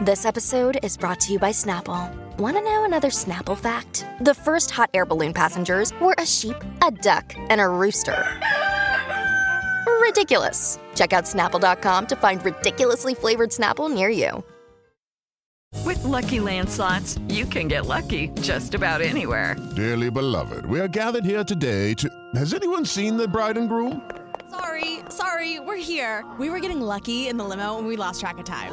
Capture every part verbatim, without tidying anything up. This episode is brought to you by Snapple. Want to know another Snapple fact? The first hot air balloon passengers were a sheep, a duck, and a rooster. Ridiculous. Check out Snapple dot com to find ridiculously flavored Snapple near you. With Lucky Land Slots, you can get lucky just about anywhere. Dearly beloved, we are gathered here today to... Has anyone seen the bride and groom? Sorry, sorry, we're here. We were getting lucky in the limo and we lost track of time.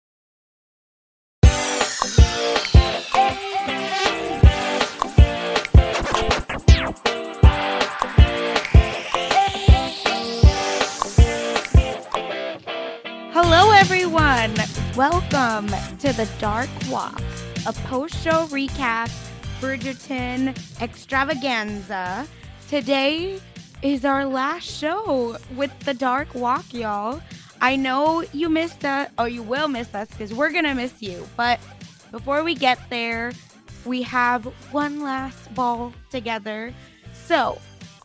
Hello, everyone. Welcome to The Dark Walk, a post-show recap Bridgerton extravaganza. Today is our last show with The Dark Walk, y'all. I know you missed us, or you will miss us, because we're going to miss you. But before we get there, we have one last ball together. So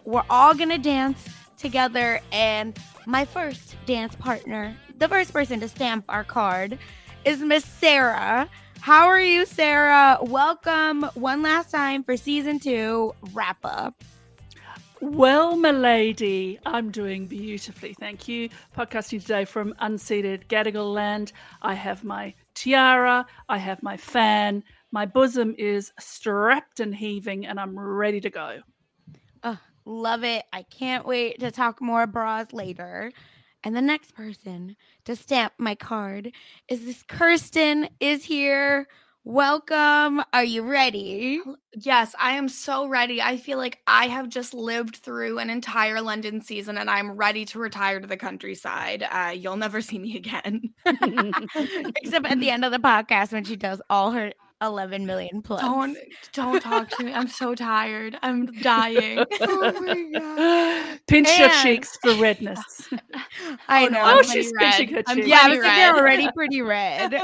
we're all going to dance together, and my first dance partner, the first person to stamp our card, is Miss Sarah. How are you, Sarah? Welcome one last time for season two wrap up. Well, my lady, I'm doing beautifully. Thank you. Podcasting today from unceded Gadigal land. I have my tiara. I have my fan. My bosom is strapped and heaving, and I'm ready to go. Oh, love it. I can't wait to talk more bras later. And the next person to stamp my card is this Kirsten is here. Welcome. Are you ready? Yes, I am so ready. I feel like I have just lived through an entire London season and I'm ready to retire to the countryside. Uh, you'll never see me again. Except at the end of the podcast when she does all her eleven million plus. Don't, don't talk to me. I'm so tired. I'm dying. Oh my God. Pinch and... your cheeks for redness. I know. Oh, oh she's red. Pinching her cheeks. Yeah, red. They're already pretty red.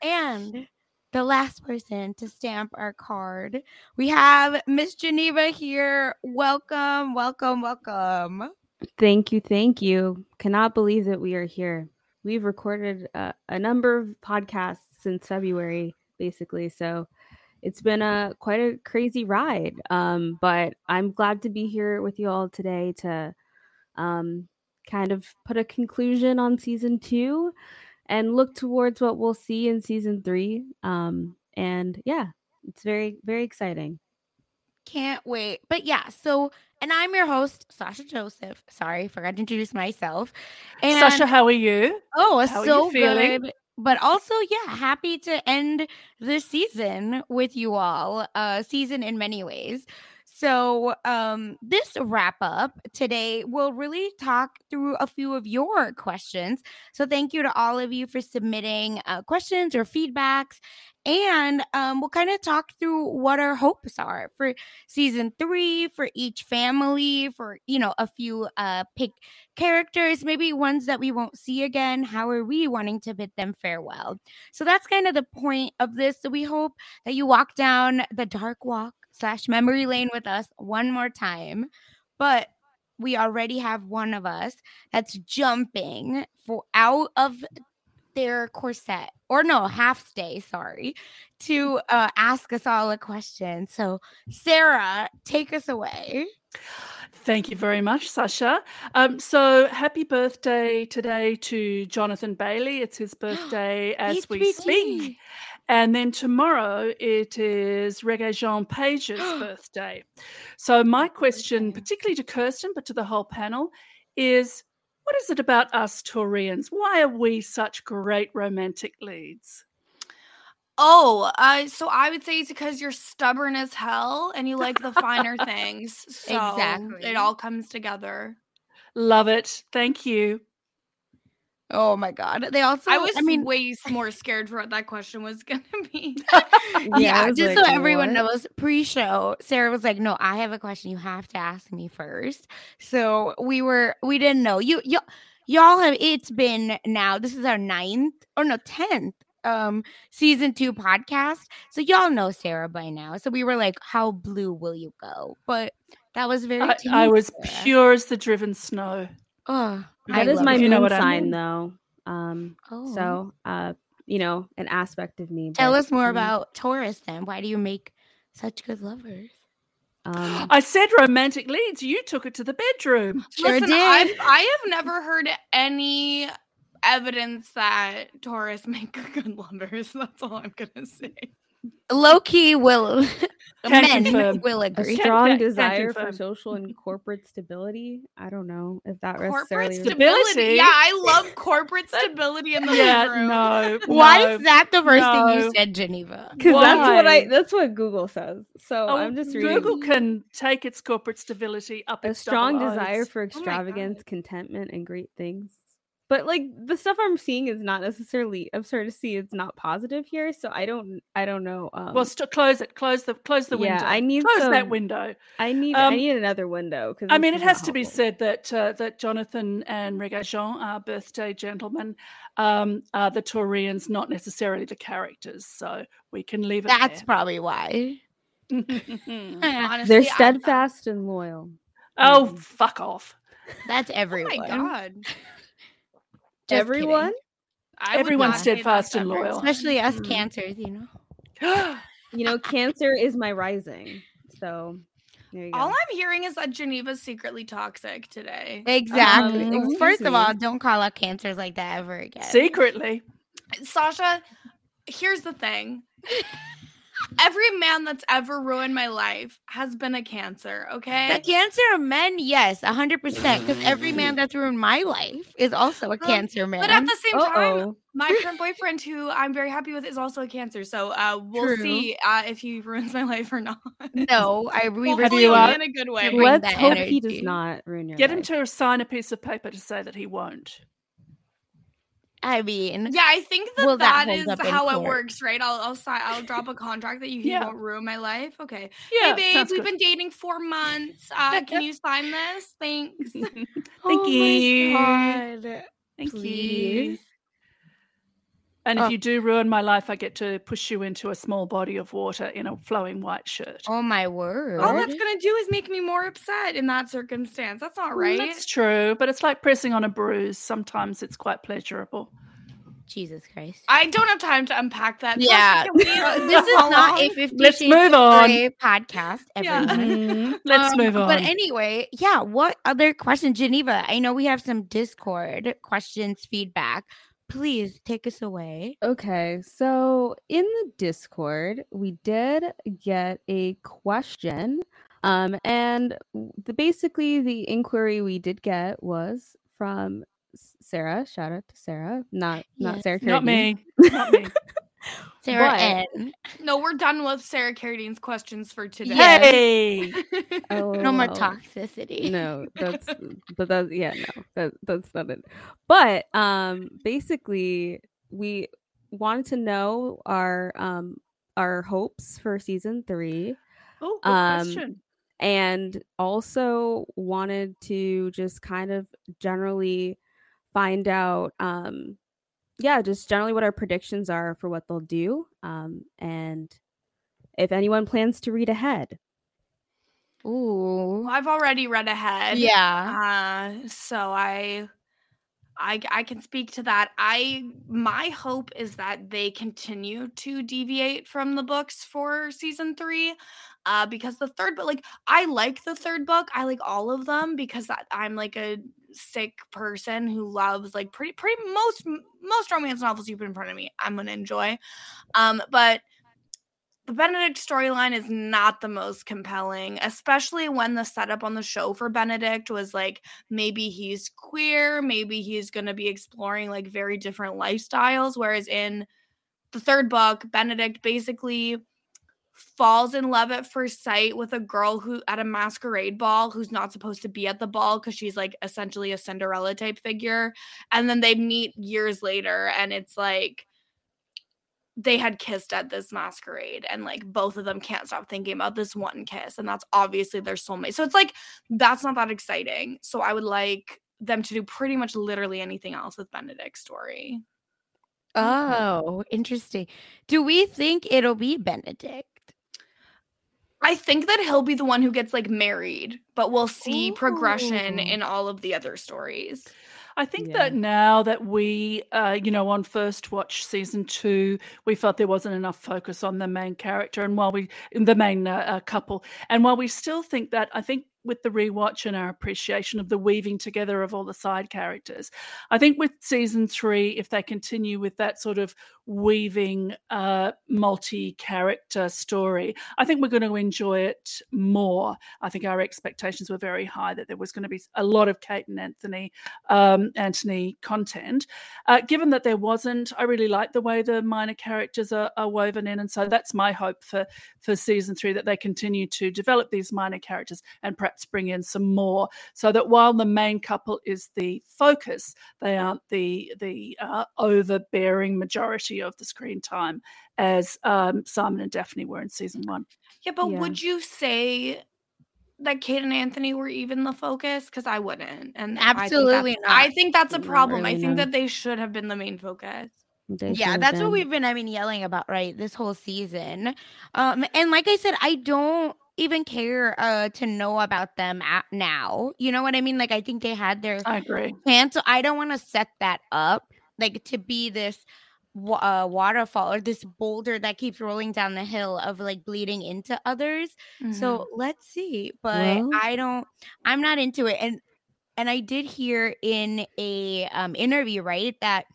And the last person to stamp our card, we have Miss Geneva here. Welcome, welcome, welcome. Thank you, thank you. Cannot believe that we are here. We've recorded uh, a number of podcasts since February, basically. So it's been a quite a crazy ride. Um, but I'm glad to be here with you all today to um, kind of put a conclusion on season two and look towards what we'll see in season three. Um, and yeah, it's very, very exciting. Can't wait. But yeah, so, and I'm your host, Sasha Joseph. Sorry, forgot to introduce myself. And Sasha, how are you? Oh, how so are you feeling? Good. But also, yeah, happy to end this season with you all, uh, season in many ways. So um, this wrap up today, we'll really talk through a few of your questions. So thank you to all of you for submitting uh, questions or feedbacks. And um, we'll kind of talk through what our hopes are for season three, for each family, for, you know, a few uh, pick characters, maybe ones that we won't see again. How are we wanting to bid them farewell? So that's kind of the point of this. So we hope that you walk down the dark walk slash memory lane with us one more time. But we already have one of us that's jumping for out of their corset, or no, half stay, sorry, to uh, ask us all a question. So Sarah, take us away. Thank you very much, Sasha. Um, so happy birthday today to Jonathan Bailey. It's his birthday as we speak. And then tomorrow it is Reggae Jean Page's birthday. So my question, particularly to Kirsten, but to the whole panel, is what is it about us Taurians? Why are we such great romantic leads? Oh, uh, so I would say it's because you're stubborn as hell and you like the finer things. So exactly. It all comes together. Love it. Thank you. Oh, my God. They also, I was I mean, way more scared for what that question was going to be. yeah, um, just like, so everyone what? knows, pre-show, Sarah was like, no, I have a question. You have to ask me first. So we were, we didn't know. You, you y'all have, it's been now, this is our ninth or no, tenth. um season two podcast, so y'all know Sarah by now, so we were like, how blue will you go? But that was very I, I was Sarah. Pure as the driven snow. Oh, that I is my moon you know sign I mean? Though um oh. so uh you know, an aspect of me. Tell us more um, about Taurus then. Why do you make such good lovers? Um, I said romantic leads, you took it to the bedroom. Sure. Listen, did. I've, I have never heard any evidence that Taurus make good lovers. That's all I'm gonna say. Low key will men confirm. Will agree. A strong can, desire can for social and corporate stability. I don't know if that corporate stability. Yeah, I love corporate stability in the yeah, room. No, why no, is that the first no. thing you said, Geneva? Because that's what I. That's what Google says. So oh, I'm just reading. Google can take its corporate stability up. A strong desire for extravagance, oh contentment, and great things. But, like, the stuff I'm seeing is not necessarily absurdity. It's not positive here, so I don't, I don't know. Um, well, st- close it. Close the, close the yeah, window. I need close some, that window. I need, um, I need another window. I mean, it has helpful. to be said that uh, that Jonathan and Reggae Jean are birthday gentlemen. Um, are the Taurians, not necessarily the characters, so we can leave it. That's there. probably why. Honestly, they're steadfast and loyal. Oh, mm-hmm. fuck off! That's everyone. Oh my god. Just everyone, everyone's steadfast and loyal, especially us mm. Cancers. You know, you know, Cancer is my rising. So, there you go. All I'm hearing is that Geneva's secretly toxic today. Exactly. Um, First of all, don't call out Cancers like that ever again. Secretly, Sasha. Here's the thing. Every man that's ever ruined my life has been a Cancer, okay? The Cancer men, yes, one hundred percent, because every man that's ruined my life is also a Cancer um, man. But at the same Uh-oh. time, my current boyfriend, who I'm very happy with, is also a Cancer, so uh, we'll True. see uh, if he ruins my life or not. No, I we well, really uh, in a good way. Let's hope energy. he does not ruin your Get life. Get him to sign a piece of paper to say that he won't. I mean, yeah, I think that well, that, that is how it works, right? I'll I'll sign, I'll drop a contract that you yeah. won't ruin my life. Okay, yeah, hey babe, we've good. been dating four months. Uh, can you sign this? Thanks. Thank oh you. My God. Thank Please. you. And oh. if you do ruin my life, I get to push you into a small body of water in a flowing white shirt. Oh my word! All that's gonna do is make me more upset in that circumstance. That's not right. That's true, but it's like pressing on a bruise. Sometimes it's quite pleasurable. Jesus Christ! I don't have time to unpack that. Yeah, so this is not a Fifty Let's Shades move on. of Grey podcast. Everyone, yeah. Let's um, move on. But anyway, yeah. What other questions, Geneva? I know we have some Discord questions, feedback. Please take us away. Okay, so in the Discord, we did get a question. Um, and the, basically the inquiry we did get was from Sarah. Shout out to Sarah. Not yes. not Sarah Carradine. Not me. Not me. Sarah but, N. No, we're done with Sarah Carradine's questions for today. Hey! oh, no more toxicity. No, that's but that's yeah, no, that, that's not it. But um, basically, we wanted to know our um our hopes for season three. Oh, good um, question. And also wanted to just kind of generally find out um. yeah, just generally what our predictions are for what they'll do, um, and if anyone plans to read ahead. Ooh, I've already read ahead. Yeah. Uh, so I, I, I can speak to that. I, my hope is that they continue to deviate from the books for season three, uh, because the third, but like, I like the third book. I like all of them because that, I'm like a sick person who loves like pretty, pretty most, most romance novels you put in front of me, I'm going to enjoy. Um, but the Benedict storyline is not the most compelling, especially when the setup on the show for Benedict was like, maybe he's queer, maybe he's going to be exploring like very different lifestyles. Whereas in the third book, Benedict basically falls in love at first sight with a girl who at a masquerade ball who's not supposed to be at the ball because she's like essentially a Cinderella type figure. And then they meet years later and it's like, they had kissed at this masquerade and like both of them can't stop thinking about this one kiss and that's obviously their soulmate. So it's like, that's not that exciting. So I would like them to do pretty much literally anything else with Benedict's story. Oh, interesting. Do we think it'll be Benedict? I think that he'll be the one who gets like married, but we'll see Ooh. progression in all of the other stories. I think yeah. that now that we, uh, you know, on First Watch season two, we felt there wasn't enough focus on the main character and while we, the main uh, uh, couple. And while we still think that, I think with the rewatch and our appreciation of the weaving together of all the side characters, I think with season three, if they continue with that sort of weaving uh, multi-character story, I think we're going to enjoy it more. I think our expectations were very high that there was going to be a lot of Kate and Anthony um, Anthony content. Uh, given that there wasn't, I really like the way the minor characters are, are woven in, and so that's my hope for, for season three, that they continue to develop these minor characters and perhaps bring in some more so that while the main couple is the focus, they aren't the the uh, overbearing majority of the screen time as um, Simon and Daphne were in season one. Yeah, but yeah. would you say that Kate and Anthony were even the focus? Because I wouldn't. And absolutely I not. I think that's a problem. Really I think not. that they should have been the main focus. They yeah, that's been. what we've been, I mean, yelling about, right, this whole season. Um, and like I said, I don't even care uh, to know about them at now. You know what I mean? Like, I think they had their I agree. Plan, so I don't want to set that up, like, to be this uh, waterfall or this boulder that keeps rolling down the hill of, like, bleeding into others. Mm-hmm. So let's see. But well, I don't – I'm not into it. And and I did hear in a um, interview, right, that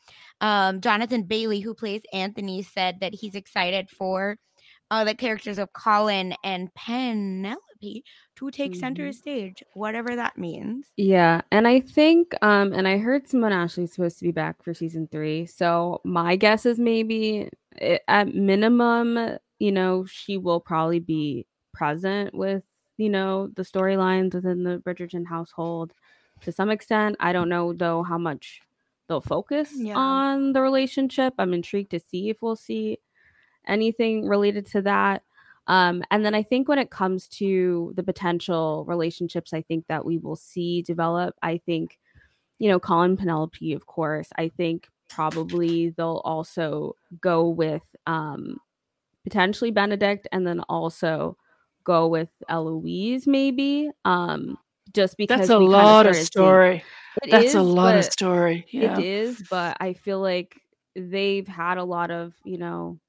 um, Jonathan Bailey, who plays Anthony, said that he's excited for – Uh, the characters of Colin and Penelope to take mm-hmm. center stage, whatever that means. Yeah, and I think, um, and I heard Simone Ashley's supposed to be back for season three, so my guess is maybe it, at minimum, you know, she will probably be present with, you know, the storylines within the Bridgerton household to some extent. I don't know, though, how much they'll focus yeah. on the relationship. I'm intrigued to see if we'll see anything related to that. Um, and then I think when it comes to the potential relationships, I think that we will see develop. I think, you know, Colin, Penelope, of course. I think probably they'll also go with um, potentially Benedict and then also go with Eloise, maybe. Um, just because that's a lot of story. That's a lot of story. It is, but I feel like they've had a lot of, you know,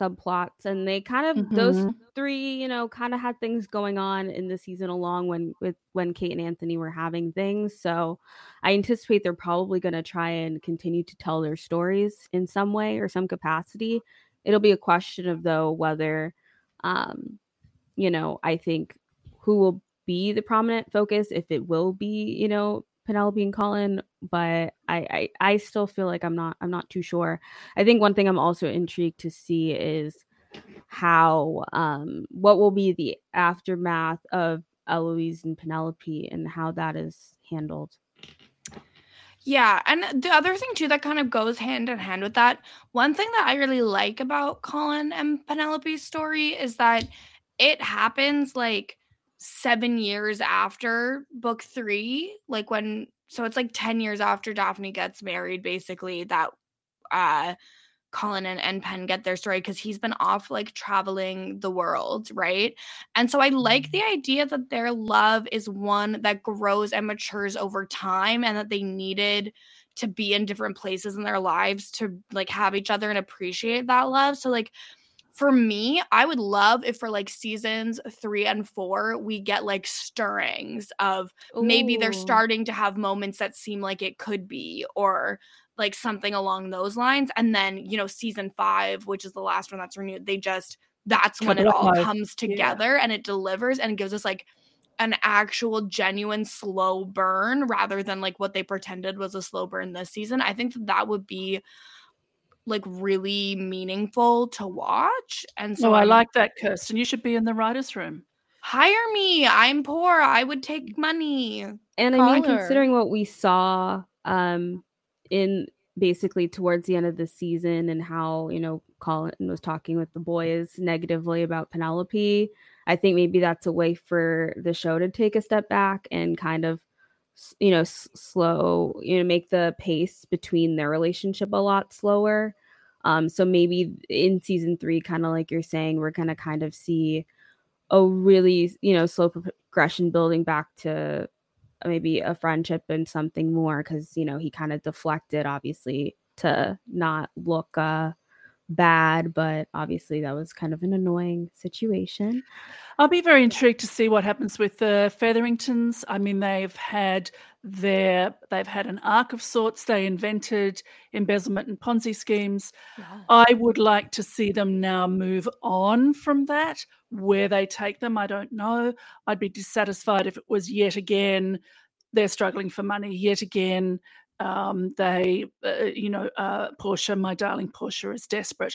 subplots, and they kind of mm-hmm. those three, you know, kind of had things going on in the season along when with when Kate and Anthony were having things. So I anticipate they're probably going to try and continue to tell their stories in some way or some capacity. It'll be a question of though whether, um, you know, I think who will be the prominent focus, if it will be, you know, Penelope and Colin, but I, I I still feel like I'm not I'm not too sure. I think one thing I'm also intrigued to see is how um what will be the aftermath of Eloise and Penelope and how that is handled. Yeah, and the other thing too that kind of goes hand in hand with that, one thing that I really like about Colin and Penelope's story is that it happens like seven years after book three, like when so it's like ten years after Daphne gets married, basically, that uh Colin and, and Penn get their story, because he's been off like traveling the world, right? And so I like the idea that their love is one that grows and matures over time, and that they needed to be in different places in their lives to like have each other and appreciate that love. So like for me, I would love if for like seasons three and four, we get like stirrings of Ooh. Maybe they're starting to have moments that seem like it could be, or like something along those lines. And then, you know, season five, which is the last one that's renewed, they just, that's when it all comes together yeah. and it delivers and it gives us like an actual genuine slow burn rather than like what they pretended was a slow burn this season. I think that that would be like really meaningful to watch. And so no, I like that, Kirsten. You should be in the writer's room. Hire me. I'm poor. I would take money. And Call I mean, her. Considering what we saw, um, in basically towards the end of the season, and how, you know, Colin was talking with the boys negatively about Penelope, I think maybe that's a way for the show to take a step back and kind of, you know, s- slow, you know, make the pace between their relationship a lot slower. Um, so maybe in season three, kind of like you're saying, we're going to kind of see a really, you know, slow progression building back to maybe a friendship and something more, because, you know, he kind of deflected, obviously, to not look uh, bad, but obviously that was kind of an annoying situation. I'll be very intrigued to see what happens with the Featheringtons. I mean, they've had their they've had an arc of sorts. They invented embezzlement and Ponzi schemes. Yeah. I would like to see them now move on from that. Where they take them, I don't know. I'd be dissatisfied if it was yet again they're struggling for money, yet again Um, they, uh, you know, uh, Portia, my darling Portia, is desperate.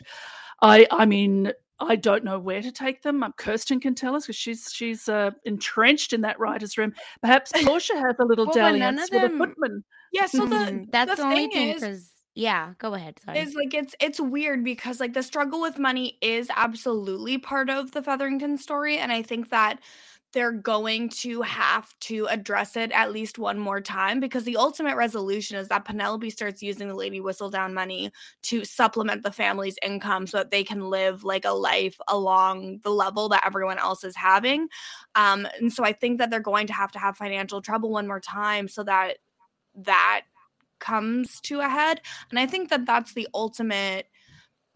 I, I mean, I don't know where to take them. Um, Kirsten can tell us, because she's she's uh, entrenched in that writer's room. Perhaps Portia has a little well, dalliance with them... a footman. Yeah, so the mm, that's the, the only thing. thing is, yeah, go ahead. Sorry. Is like it's it's weird because like the struggle with money is absolutely part of the Featherington story, and I think that they're going to have to address it at least one more time, because the ultimate resolution is that Penelope starts using the Lady Whistledown money to supplement the family's income so that they can live like a life along the level that everyone else is having. Um, and so I think that they're going to have to have financial trouble one more time so that that comes to a head. And I think that that's the ultimate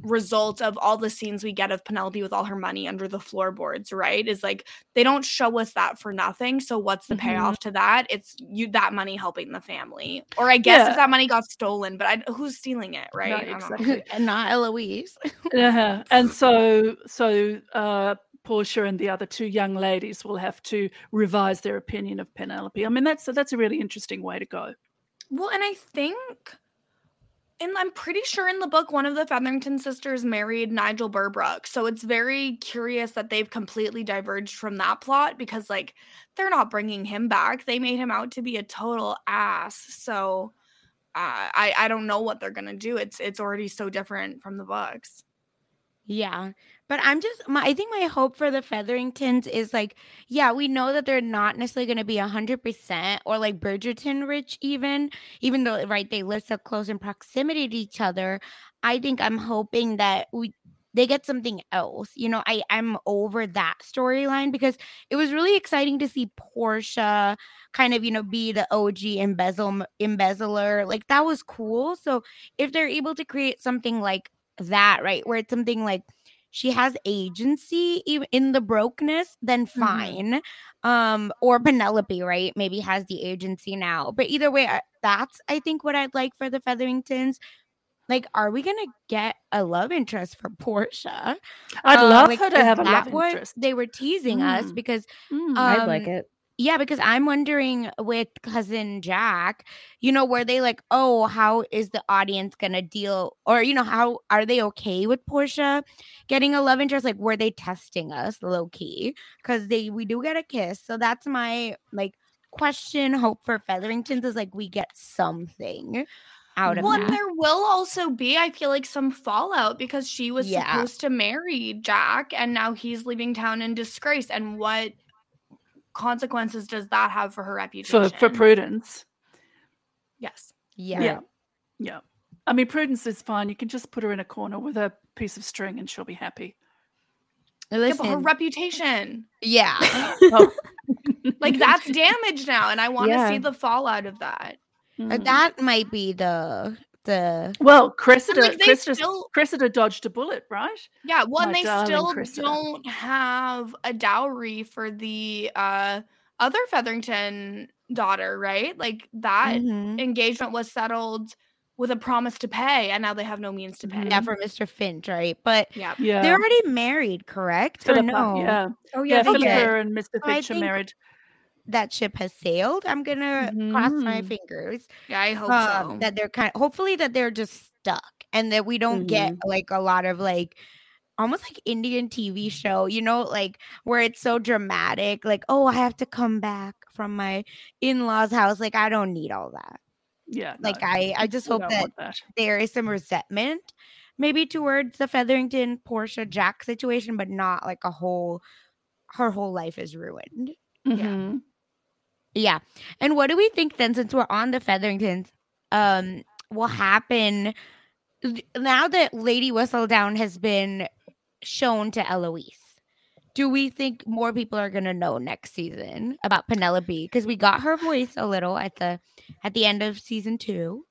result of all the scenes we get of Penelope with all her money under the floorboards, right? Is like they don't show us that for nothing. So what's the mm-hmm. payoff to that? It's you that money helping the family, or I guess yeah. if that money got stolen, but I, who's stealing it, right? Not exactly, and not Eloise. uh-huh. And so, so uh, Portia and the other two young ladies will have to revise their opinion of Penelope. I mean, that's that's a really interesting way to go. Well, and I think. And I'm pretty sure in the book, one of the Featherington sisters married Nigel Burbrook. So it's very curious that they've completely diverged from that plot, because, like, they're not bringing him back. They made him out to be a total ass. So uh, I, I don't know what they're going to do. It's it's already so different from the books. Yeah. But I'm just, my, I think my hope for the Featheringtons is like, yeah, we know that they're not necessarily going to be one hundred percent or like Bridgerton rich even, even though, right, they live so close in proximity to each other. I think I'm hoping that we, they get something else. You know, I, I'm over that storyline, because it was really exciting to see Portia kind of, you know, be the O G embezzle, embezzler. Like that was cool. So if they're able to create something like that, right, where it's something like, she has agency even in the brokenness, then fine. Mm-hmm. Um, or Penelope, right? Maybe has the agency now. But either way, that's, I think, what I'd like for the Featheringtons. Like, are we going to get a love interest for Portia? I'd um, love like, her to have a love interest. They were teasing mm. us because... Mm, um, I'd like it. Yeah, because I'm wondering with Cousin Jack, you know, were they like, oh, how is the audience going to deal? Or, you know, how are they okay with Portia getting a love interest? Like, were they testing us low key? Because they we do get a kiss. So that's my, like, question, hope for Featheringtons is, like, we get something out of well, that. Well, there will also be, I feel like, some fallout, because she was yeah. supposed to marry Jack, and now he's leaving town in disgrace. And what... consequences does that have for her reputation? For, for Prudence. Yes. Yeah. Yeah. Yeah. I mean, Prudence is fine. You can just put her in a corner with a piece of string and she'll be happy. Listen. Yeah, but her reputation. Yeah. Oh. Like, that's damaged now, and I want to yeah. see the fallout of that. Mm. That might be the... the Well, Cressida like Cressida, still... Cressida dodged a bullet, right? Yeah, well, My and they still Cressida. don't have a dowry for the uh, other Featherington daughter, right? Like, that mm-hmm. engagement was settled with a promise to pay, and now they have no means to pay. Yeah, for Mister Finch, right? But yeah. Yeah. they're already married, correct? Philippa, or no? Yeah. Oh, yeah. yeah Philippa and Mister Finch oh, are married. That ship has sailed. I'm going to mm-hmm. cross my fingers. Yeah, I hope um, so. That they're kind of, hopefully that they're just stuck and that we don't mm-hmm. get like a lot of like almost like Indian T V show, you know, like where it's so dramatic, like, oh, I have to come back from my in-laws' house. Like, I don't need all that. Yeah. Like, no, I, I just hope that, that there is some resentment maybe towards the Featherington, Portia, Jack situation, but not like a whole, her whole life is ruined. Mm-hmm. Yeah. Yeah. And what do we think then, since we're on the Featheringtons, um, will happen now that Lady Whistledown has been shown to Eloise? Do we think more people are going to know next season about Penelope? Because we got her voice a little at the at the end of season two.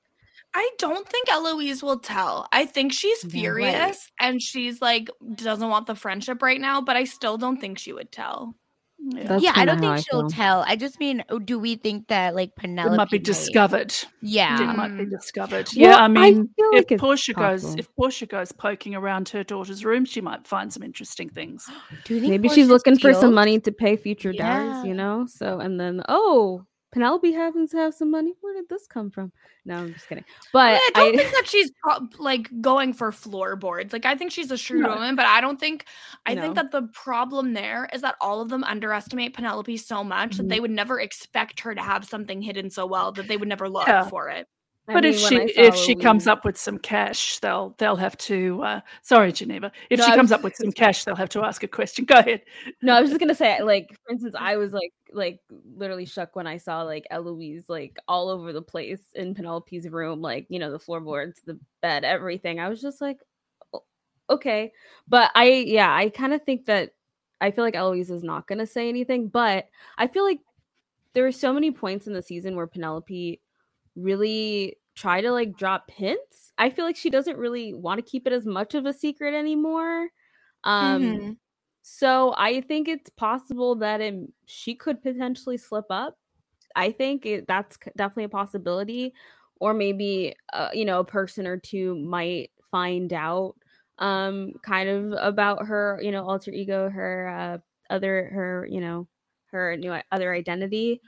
I don't think Eloise will tell. I think she's furious right. and she's like, doesn't want the friendship right now, but I still don't think she would tell. That's yeah, I don't think I she'll feel. tell. I just mean, do we think that like Penelope it might be might... discovered? Yeah, it might be discovered. Well, yeah, I mean, I if like Portia goes, if Portia goes poking around her daughter's room, she might find some interesting things. Do you think Maybe Portia's she's looking steal? for some money to pay future yeah. debts, you know. So and then oh, Penelope happens to have some money. Where did this come from? No, I'm just kidding. But yeah, I don't I... think that she's like going for floorboards. Like I think she's a shrewd no. woman, but I don't think I no. think that the problem there is that all of them underestimate Penelope so much mm-hmm. that they would never expect her to have something hidden so well that they would never look yeah. for it. I but mean, if she if she Louise... comes up with some cash, they'll they'll have to. Uh, sorry, Geneva. If no, she comes just... up with some cash, they'll have to ask a question. Go ahead. No, I was just gonna say, like for instance, I was like like literally shook when I saw like Eloise like all over the place in Penelope's room, like you know the floorboards, the bed, everything. I was just like, oh, okay, but I yeah, I kind of think that I feel like Eloise is not gonna say anything, but I feel like there were so many points in the season where Penelope really try to like drop hints. I feel like she doesn't really want to keep it as much of a secret anymore. Um, mm-hmm. So I think it's possible that it, she could potentially slip up. I think it, that's definitely a possibility, or maybe uh, you know a person or two might find out um, kind of about her, you know, alter ego, her uh, other, her you know, her new other identity.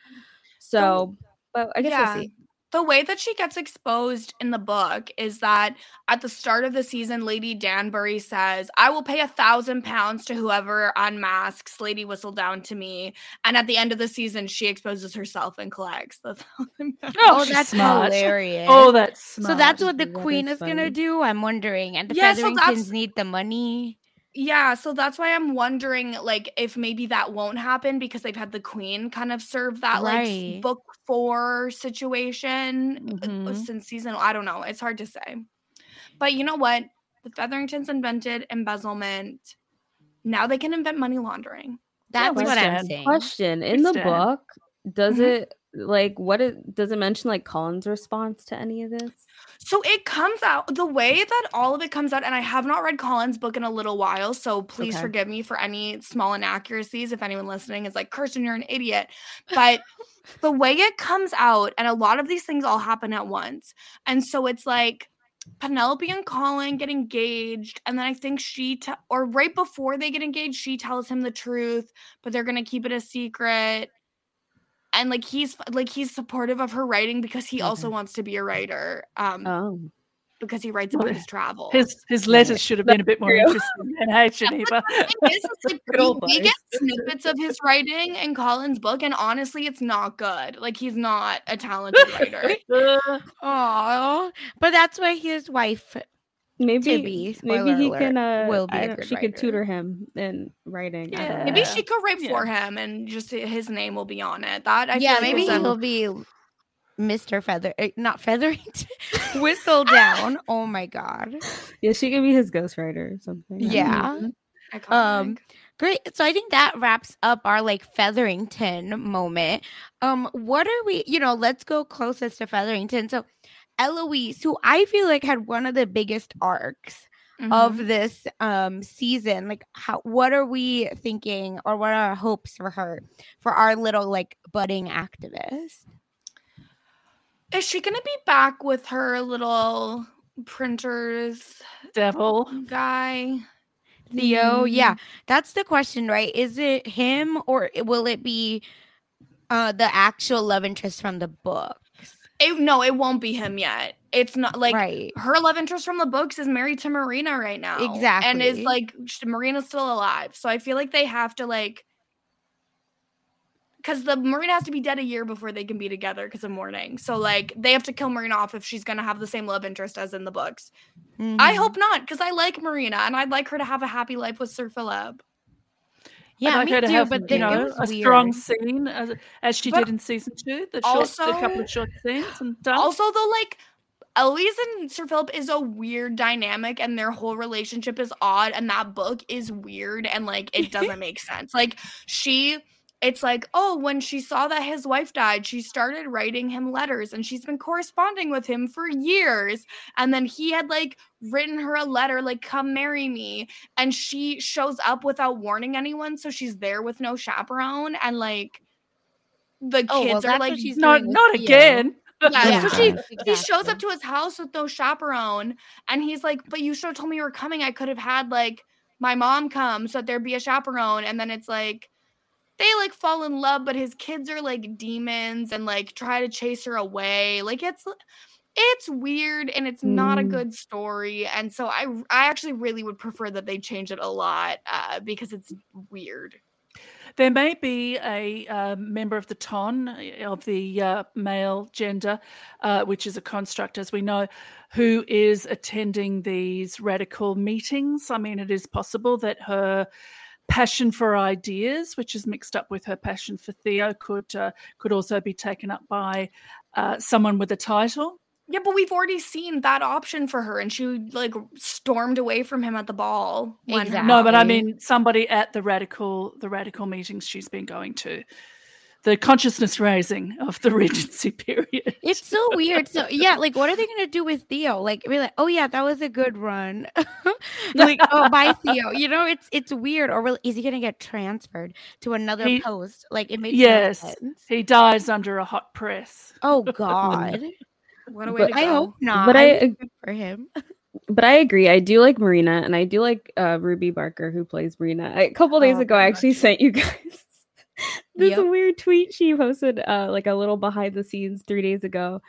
So, but I guess yeah. we'll see. The way that she gets exposed in the book is that at the start of the season, Lady Danbury says, I will pay a thousand pounds to whoever unmasks Lady Whistledown to me. And at the end of the season, she exposes herself and collects the thousand pounds. Oh, that's smart. hilarious. Oh, that's smart. So that's what the that queen is, is going to do, I'm wondering. And the yeah, Featheringtons so need the money. Yeah, so that's why I'm wondering, like, if maybe that won't happen because they've had the queen kind of serve that, right. like, book four situation mm-hmm. since season. I don't know. It's hard to say. But you know what? The Featheringtons invented embezzlement. Now they can invent money laundering. That's yeah, what I'm saying. Question. In the book, does mm-hmm. it, like, what is, does it mention, like, Colin's response to any of this? So it comes out the way that all of it comes out, and I have not read Colin's book in a little while, so please okay. forgive me for any small inaccuracies if anyone listening is like, Kirsten, you're an idiot. But the way it comes out, and a lot of these things all happen at once. And so it's like Penelope and Colin get engaged, and then I think she te- or right before they get engaged, she tells him the truth, but they're gonna keep it a secret. And like he's like he's supportive of her writing because he okay. also wants to be a writer. Um, oh, because he writes about well, his travels. His his letters should have been a bit more interesting than hey, Geneva. It's like we get snippets of his writing in Colin's book, and honestly, it's not good. Like he's not a talented writer. Oh, but that's why his wife, maybe maybe he alert, can uh, will be a she writer. Could tutor him in writing. Yeah, uh, maybe she could write yeah. for him, and just his name will be on it. That I yeah, maybe he'll be Mister Feather, not Featherington, Whistledown. Oh my God. Yeah, she could be his ghostwriter or something. Yeah. Um, great. So I think that wraps up our like Featherington moment. Um, what are we, you know, let's go closest to Featherington. So Eloise, who I feel like had one of the biggest arcs mm-hmm. of this um season, like how what are we thinking or what are our hopes for her, for our little like budding activist? Is she gonna be back with her little printers devil guy? Theo, yeah, that's the question, right? Is it him or will it be uh, the actual love interest from the books? It, no, it won't be him yet. It's not like right. her love interest from the books is married to Marina right now, exactly, and is like Marina's still alive. So I feel like they have to like because the Marina has to be dead a year before they can be together because of mourning. So like they have to kill Marina off if she's gonna have the same love interest as in the books. Mm-hmm. I hope not, because I like Marina and I'd like her to have a happy life with Sir Philip. Yeah, I'd like me her to too, have but you know a weird. strong scene as, as she but did in season two. The also, short, a couple of short scenes and done. Also though, like Eloise and Sir Philip is a weird dynamic and their whole relationship is odd and that book is weird and like it doesn't make sense. Like she. It's like, oh, when she saw that his wife died, she started writing him letters and she's been corresponding with him for years. And then he had like written her a letter, like, come marry me. And she shows up without warning anyone. So she's there with no chaperone. And like the kids oh, well, are like, she's not, not again. Yeah. yeah. So she, exactly. she shows up to his house with no chaperone. And he's like, but you should have told me you were coming. I could have had like my mom come so that there'd be a chaperone. And then it's like, they like fall in love, but his kids are like demons and like try to chase her away. Like it's it's weird and it's not mm. a good story. And so I I actually really would prefer that they change it a lot uh, because it's weird. There may be a uh, member of the ton of the uh, male gender, uh, which is a construct, as we know, who is attending these radical meetings. I mean, it is possible that her passion for ideas, which is mixed up with her passion for Theo, could uh, could also be taken up by uh, someone with a title. Yeah, but we've already seen that option for her, and she like stormed away from him at the ball. Exactly. When no, but I mean somebody at the radical the radical meetings she's been going to, the consciousness raising of the Regency period. It's so weird. So yeah, like what are they going to do with Theo? Like be like, oh yeah, that was a good run. Like oh, bye Theo. You know, it's it's weird. Or is he going to get transferred to another he, post? Like it makes yes, no sense. He dies under a hot press. Oh God, what a way but to go. I hope not. But I, I good for him. But I agree. I do like Marina, and I do like uh, Ruby Barker, who plays Marina. A couple days oh, ago, I actually God. sent you guys. There's yep. a weird tweet she posted, uh, like a little behind the scenes three days ago.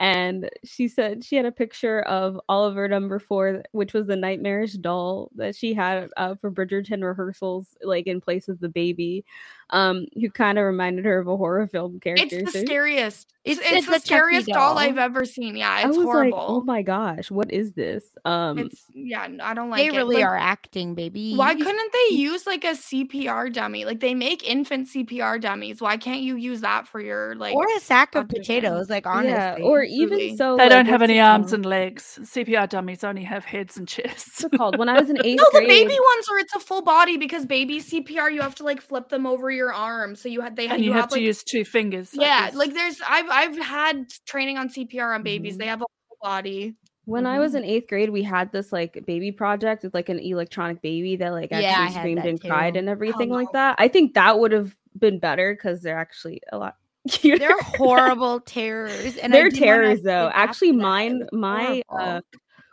And she said she had a picture of Oliver number four, which was the nightmarish doll that she had uh, for Bridgerton rehearsals, like in place of the baby, um, who kind of reminded her of a horror film character. It's the scariest. It's, it's, it's the, the scariest doll. doll I've ever seen. Yeah, it's I was horrible. Like, oh my gosh, what is this? Um, it's, yeah, I don't like they it. They really like, are acting, baby. Why couldn't they use like a C P R dummy? Like they make infant C P R dummies. Why can't you use that for your like? Or a sack of potatoes, like honestly. Yeah, or even so, they like, don't have any arms and legs. C P R dummies only have heads and chests. What's it called? When I was in eighth no, grade, the baby ones are it's a full body because baby C P R you have to like flip them over your arm, so you had they had you, you have, have to like, use two fingers. Yeah, like, like there's I've I've had training on C P R on babies. Mm-hmm. They have a whole body. When mm-hmm. I was in eighth grade, we had this like baby project with like an electronic baby that like actually yeah, screamed and too. cried and everything oh, like no. that. I think that would have been better because they're actually a lot. Cuter. They're horrible terrors, and they're terrors though. Actually, mine, my, uh,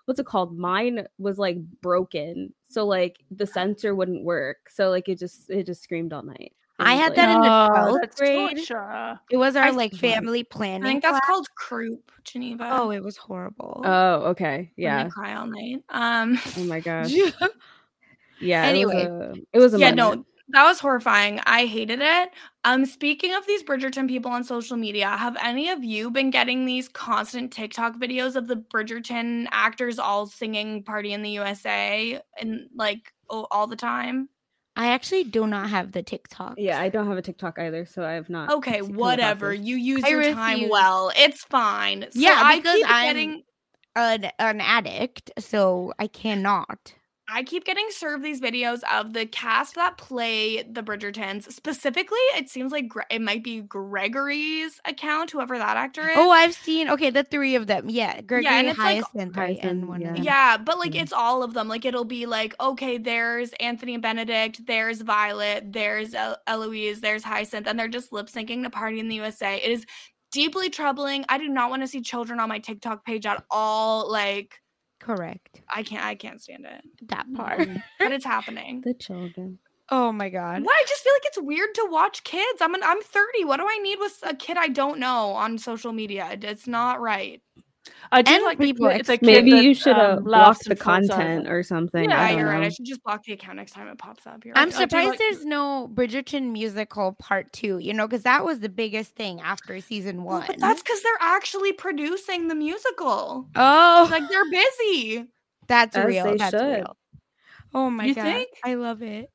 what's it called? Mine was like broken, so like the sensor wouldn't work. So like it just, it just screamed all night. I had like, that in the twelfth grade. Torture. It was our I, like family planning. I think that's class. called croup, Geneva. Oh, it was horrible. Oh, okay, yeah. When they cry all night. Um. Oh my gosh. yeah. Anyway, it was. A, it was a yeah. Moment. No. That was horrifying. I hated it. Um, speaking of these Bridgerton people on social media, have any of you been getting these constant TikTok videos of the Bridgerton actors all singing Party in the U S A and like oh, all the time? I actually do not have the TikTok. Yeah, I don't have a TikTok either, so I have not. Okay, whatever. You use I your refuse. time well. It's fine. So yeah, I because keep I'm getting an, an addict, so I cannot. I keep getting served these videos of the cast that play the Bridgertons. Specifically, it seems like Gre- it might be Gregory's account, whoever that actor is. Oh, I've seen. Okay, the three of them. Yeah, Gregory, yeah, and it's Hyacinth, like, and one yeah. of them. Yeah, but like it's all of them. Like it'll be like, okay, there's Anthony and Benedict, there's Violet, there's El- Eloise, there's Hyacinth, and they're just lip syncing to Party in the U S A. It is deeply troubling. I do not want to see children on my TikTok page at all. Like. Correct. I can't I can't stand it. That part. Mm-hmm. But it's happening. The children. Oh my god. What? I just feel like it's weird to watch kids. I'm an, I'm thirty. What do I need with a kid I don't know on social media? It's not right. I do and like people. It's like maybe that, you should um, block the content or something. Yeah, I don't you're know. right. I should just block the account next time it pops up. You're I'm right. surprised like- there's no Bridgerton musical part two. You know, because that was the biggest thing after season one. Well, but that's because they're actually producing the musical. Oh, like they're busy. That's As real. That's should. real. Oh my you god, think? I love it.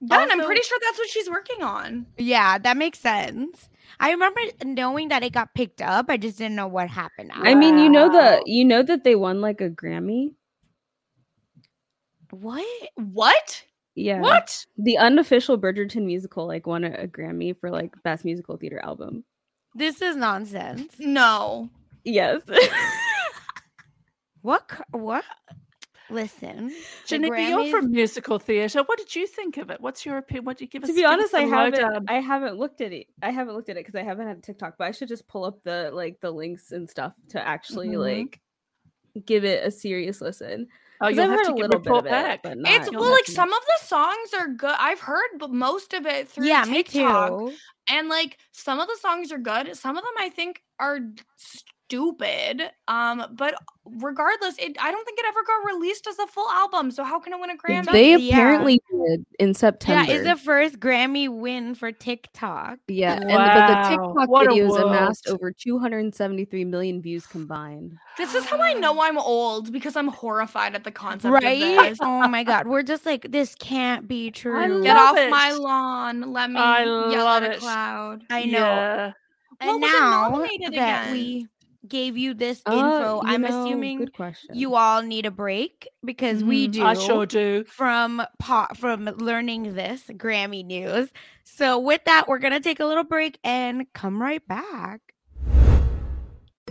Yeah, also, and I'm pretty sure that's what she's working on. Yeah, that makes sense. I remember knowing that it got picked up. I just didn't know what happened. Wow. I mean, you know the you know that they won like a Grammy. What? What? Yeah. What? The unofficial Bridgerton musical like won a, a Grammy for like best musical theater album. This is nonsense. No. Yes. What? What? Listen, Geneva, you're from musical theater. What did you think of it? What's your opinion? What do you give us? To be honest, I haven't. I haven't looked at it. I haven't looked at it because I haven't had TikTok. But I should just pull up the like the links and stuff to actually mm-hmm. like give it a serious listen. Oh, you'll have to get a report back. It, it's well, like some of the songs are good. I've heard most of it through yeah, TikTok, me too. And like some of the songs are good. Some of them I think are. St- Stupid, um, but regardless, it I don't think it ever got released as a full album. So how can it win a Grammy? They apparently yeah. did in September. Yeah, it's the first Grammy win for TikTok. Yeah, wow. and but the TikTok what videos amassed over two hundred seventy-three million views combined. This is how I know I'm old because I'm horrified at the concept. Right? Of this. Oh my god, we're just like this can't be true. I Get off it. my lawn. Let me I yell at a cloud. I know. Yeah. And what now was it nominated that again? we. Gave you this info. Oh, you I'm know, assuming you all need a break because mm, we do. I sure do. From po- from learning this Grammy news. So with that, we're gonna take a little break and come right back.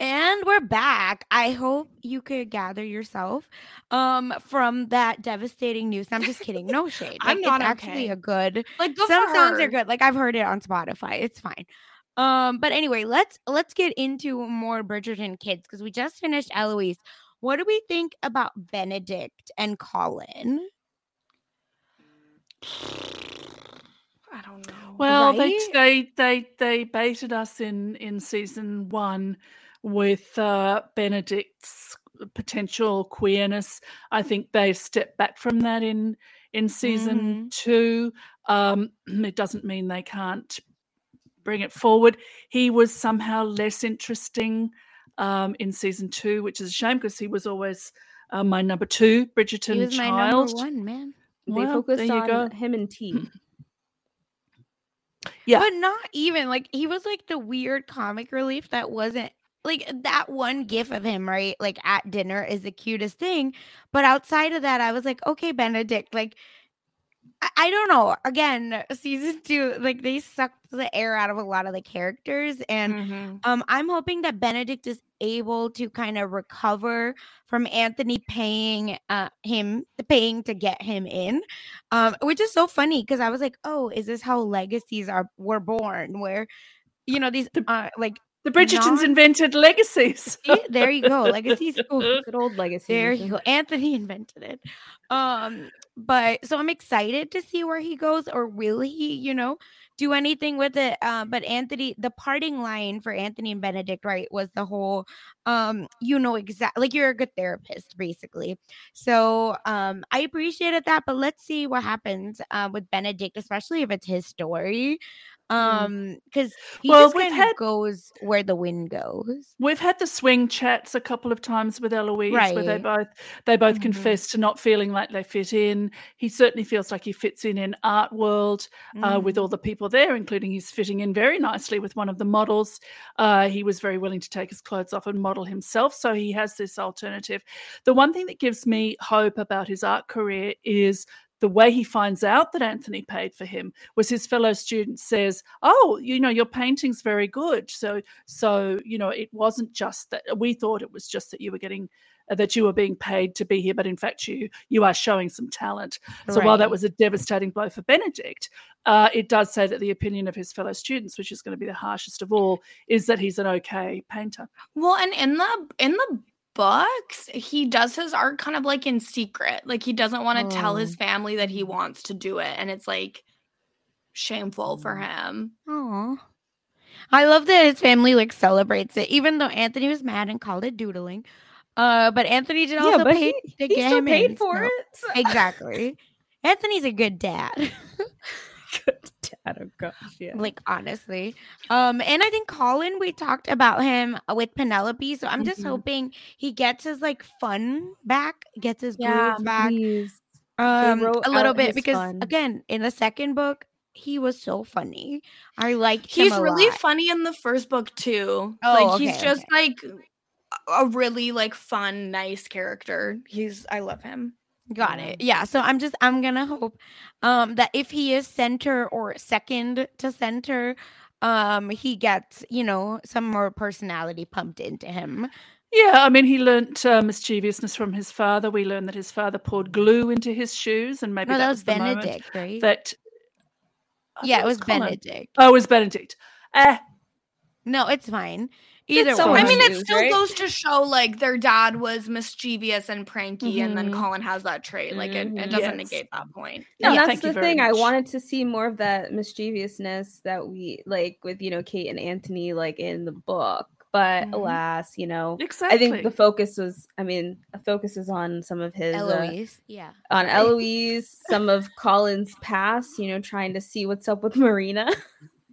And we're back. I hope you could gather yourself um, from that devastating news. I'm just kidding. No shade. Like, I'm not it's okay. Actually a good. Like, good some songs are good. Like, I've heard it on Spotify. It's fine. Um, but anyway, let's let's get into more Bridgerton kids because we just finished Eloise. What do we think about Benedict and Colin? I don't know. Well, right? they they they they baited us in in season one. With uh, Benedict's potential queerness. I think they stepped back from that in in season mm-hmm. two. Um, it doesn't mean they can't bring it forward. He was somehow less interesting um, in season two, which is a shame because he was always uh, my number two Bridgerton he was child. My number one, man. Well, they focused on go. him and T. Yeah, but not even like he was like the weird comic relief that wasn't. Like, that one gif of him, right, like, at dinner is the cutest thing. But outside of that, I was like, okay, Benedict, like, I, I don't know. Again, season two, like, they sucked the air out of a lot of the characters. And mm-hmm. um, I'm hoping that Benedict is able to kind of recover from Anthony paying uh, him, paying to get him in, um, which is so funny because I was like, oh, is this how legacies are were born? Where, you know, these, uh, like, the Bridgertons Not- invented legacies. See, there you go. Legacies. Good old legacies. There you go. Anthony invented it. Um, but so I'm excited to see where he goes, or will he, you know, do anything with it. Uh, but Anthony, the parting line for Anthony and Benedict, right, was the whole, um, you know, exactly, like, you're a good therapist, basically. So um, I appreciated that, but let's see what happens uh, with Benedict, especially if it's his story. Um, because he well, just kind had, of goes where the wind goes. We've had the swing chats a couple of times with Eloise, right. where they both they both mm-hmm. confess to not feeling like they fit in. He certainly feels like he fits in in art world mm-hmm. uh, with all the people there, including he's fitting in very nicely with one of the models. Uh, he was very willing to take his clothes off and model himself, so he has this alternative. The one thing that gives me hope about his art career is the way he finds out that Anthony paid for him was his fellow student says, oh, you know, your painting's very good. So, so you know, it wasn't just that we thought it was just that you were getting uh, that you were being paid to be here. But in fact, you you are showing some talent. Right. So while that was a devastating blow for Benedict, uh, it does say that the opinion of his fellow students, which is going to be the harshest of all, is that he's an okay painter. Well, and in the in the books, he does his art kind of like in secret. Like, he doesn't want to oh. tell his family that he wants to do it, and it's like shameful for him. Oh, I love that his family like celebrates it, even though Anthony was mad and called it doodling. Uh, but Anthony did also yeah, but pay he, to he get him paid in. for no. it. So. Exactly. Anthony's a good dad. Good dad, oh gosh, yeah. Like, honestly. Um, and I think Colin, we talked about him with Penelope, so I'm just mm-hmm. hoping he gets his, like, fun back, gets his yeah, groove back um, a little bit because, fun. Again, in the second book, he was so funny. I liked him a lot. He's really funny in the first book, too. Oh, like, okay, he's just, okay. like, a really, like, fun, nice character. He's I love him. Got it. Yeah. So I'm just, I'm going to hope um, that if he is center or second to center, um, he gets, you know, some more personality pumped into him. Yeah. I mean, he learnt uh, mischievousness from his father. We learned that his father poured glue into his shoes and maybe no, that, that was, was the Benedict, right? That, yeah, it was, it was Benedict. Oh, it was Benedict. Uh, no, it's fine. Either so I mean, it used, still right? goes to show, like, their dad was mischievous and pranky, mm-hmm. and then Colin has that trait. Like, it, it doesn't yes. negate that point. No, yeah, that's the thing. Much. I wanted to see more of that mischievousness that we, like, with, you know, Kate and Anthony, like, in the book. But mm-hmm. alas, you know, exactly. I think the focus was, I mean, the focus is on some of his. Eloise, uh, yeah. On Eloise, some of Colin's past, you know, trying to see what's up with Marina.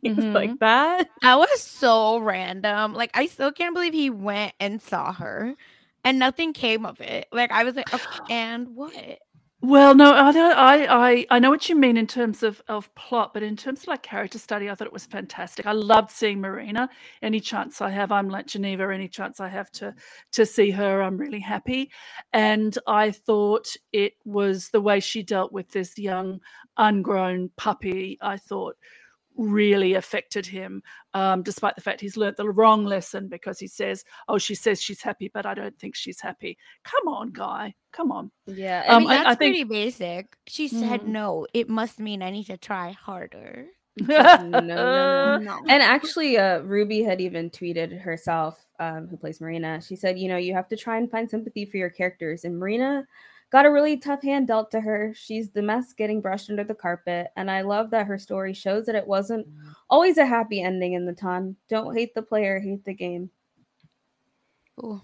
Mm-hmm. Like that. That was so random. Like, I still can't believe he went and saw her and nothing came of it. Like, I was like, okay, and what? Well, no, I, I, I know what you mean in terms of, of plot, but in terms of, like, character study, I thought it was fantastic. I loved seeing Marina. Any chance I have, I'm like Geneva. Any chance I have to to see her, I'm really happy. And I thought it was the way she dealt with this young, ungrown puppy, I thought really affected him, um, despite the fact he's learned the wrong lesson, because he says, oh, she says she's happy, but I don't think she's happy. Come on, guy. Come on. Yeah. I mean, um, that's I, I think, pretty basic. She said, mm-hmm. no, it must mean I need to try harder. no, no, no, no. And actually, uh, Ruby had even tweeted herself, um, who plays Marina. She said, you know, you have to try and find sympathy for your characters. And Marina got a really tough hand dealt to her. She's the mess getting brushed under the carpet. And I love that her story shows that it wasn't always a happy ending in the ton. Don't hate the player, hate the game. Ooh.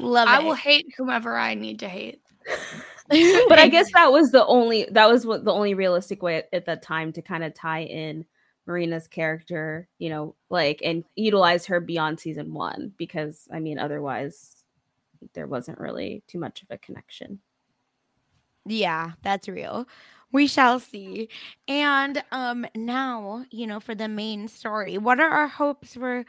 Love it. I will hate whomever I need to hate. But I guess that was the only that was what the only realistic way at, at that time to kind of tie in Marina's character, you know, like, and utilize her beyond season one, because I mean, otherwise there wasn't really too much of a connection. Yeah, that's real. We shall see. And um, now, you know, for the main story, what are our hopes for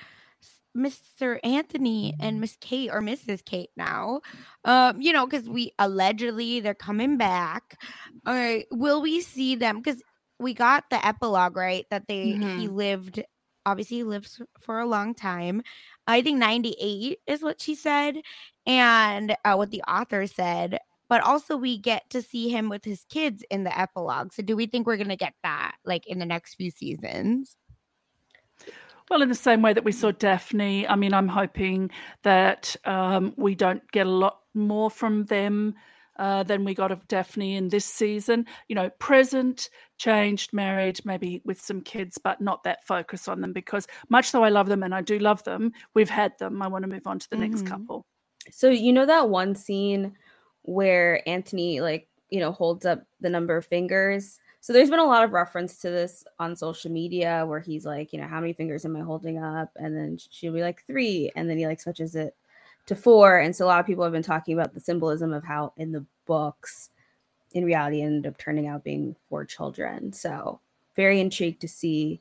Mister Anthony and Miss Kate, or Missus Kate now, um, you know, because we allegedly they're coming back. All right, will we see them? Because we got the epilogue, right? That they mm-hmm. he lived, obviously he lived for a long time. I think ninety-eight is what she said, and uh, what the author said. But also we get to see him with his kids in the epilogue. So do we think we're gonna get that like in the next few seasons? Well, in the same way that we saw Daphne, I mean, I'm hoping that um, we don't get a lot more from them uh, than we got of Daphne in this season. You know, present, changed, married, maybe with some kids, but not that focus on them, because much though I love them, and I do love them, we've had them. I want to move on to the mm-hmm. next couple. So, you know, that one scene where Anthony, like, you know, holds up the number of fingers. So there's been a lot of reference to this on social media where he's like, you know, how many fingers am I holding up? And then she'll be like three. And then he like switches it to four. And so a lot of people have been talking about the symbolism of how in the books, in reality, ended up turning out being four children. So very intrigued to see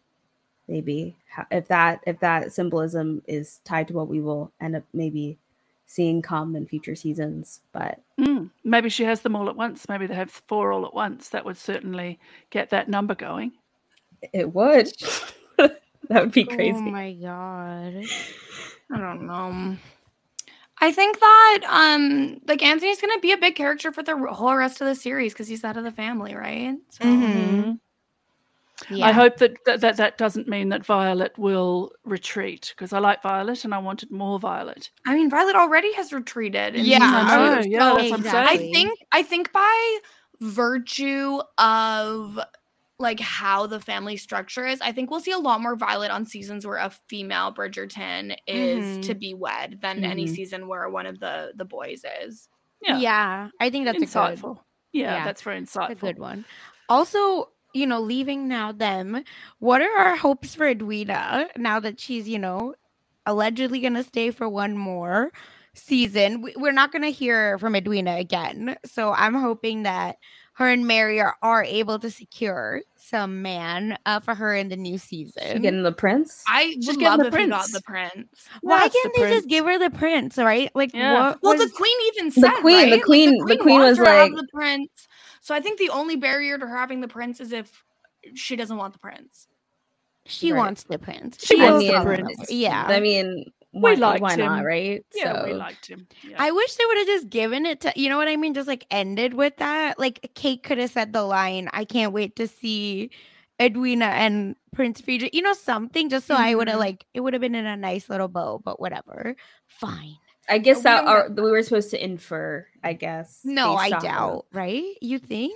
maybe how, if that if that symbolism is tied to what we will end up maybe seeing come in future seasons, but mm, maybe she has them all at once. Maybe they have four all at once. That would certainly get that number going. It would. That would be crazy. Oh my god! I don't know. I think that um, like Anthony's going to be a big character for the whole rest of the series because he's out of the family, right? So. Mm-hmm. Yeah. I hope that, that that that doesn't mean that Violet will retreat, because I like Violet and I wanted more Violet. I mean, Violet already has retreated. Yeah, I know, yeah, that's exactly. What I'm saying. I think I think by virtue of like how the family structure is, I think we'll see a lot more Violet on seasons where a female Bridgerton is mm-hmm. to be wed than mm-hmm. any season where one of the the boys is. Yeah, yeah, I think that's insightful. A good, yeah, yeah, that's very insightful. That's a good one. Also, you know, leaving now them, what are our hopes for Edwina now that she's, you know, allegedly going to stay for one more season? We're not going to hear from Edwina again. So I'm hoping that her and Mary are, are able to secure some man uh, for her in the new season. Getting the prince? I just love the if prince. Got the prince. Why That's can't the they prince. Just give her the prince, right? Like, yeah. what Well, was... the queen even said, the queen, right? The queen, like, the queen, the queen was like... the prince. So I think the only barrier to her having the prince is if she doesn't want the prince. She right. wants the prince. She, she wants the prince. Yeah. I mean, why, we liked why him. Not, right? Yeah, so. We liked him. Yeah. I wish they would have just given it to, you know what I mean? Just like ended with that. Like Kate could have said the line, I can't wait to see Edwina and Prince Frederick. You know, something just so mm-hmm. I would have like, it would have been in a nice little bow, but whatever. Fine. I guess we that are, we were supposed to infer, I guess. No, I doubt, that. Right? You think?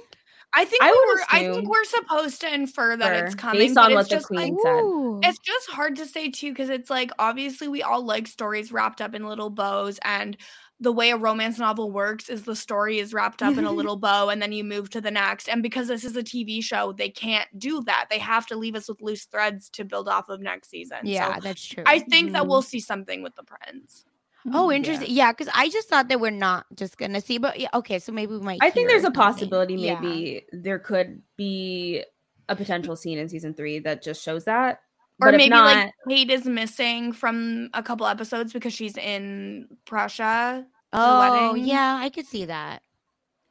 I think I we were I think we're supposed to infer that sure. it's coming. Based on but what it's the just queen like, said. It's just hard to say too, because it's like obviously we all like stories wrapped up in little bows, and the way a romance novel works is the story is wrapped up in a little bow and then you move to the next. And because this is a T V show, they can't do that. They have to leave us with loose threads to build off of next season. Yeah, so that's true. I think mm. that we'll see something with the prince. Oh, interesting. Yeah, because yeah, I just thought that we're not just going to see. But yeah, okay, so maybe we might. I think there's something. A possibility maybe yeah. there could be a potential scene in season three that just shows that. Or but maybe not, like Kate is missing from a couple episodes because she's in Prussia. Oh, yeah, I could see that.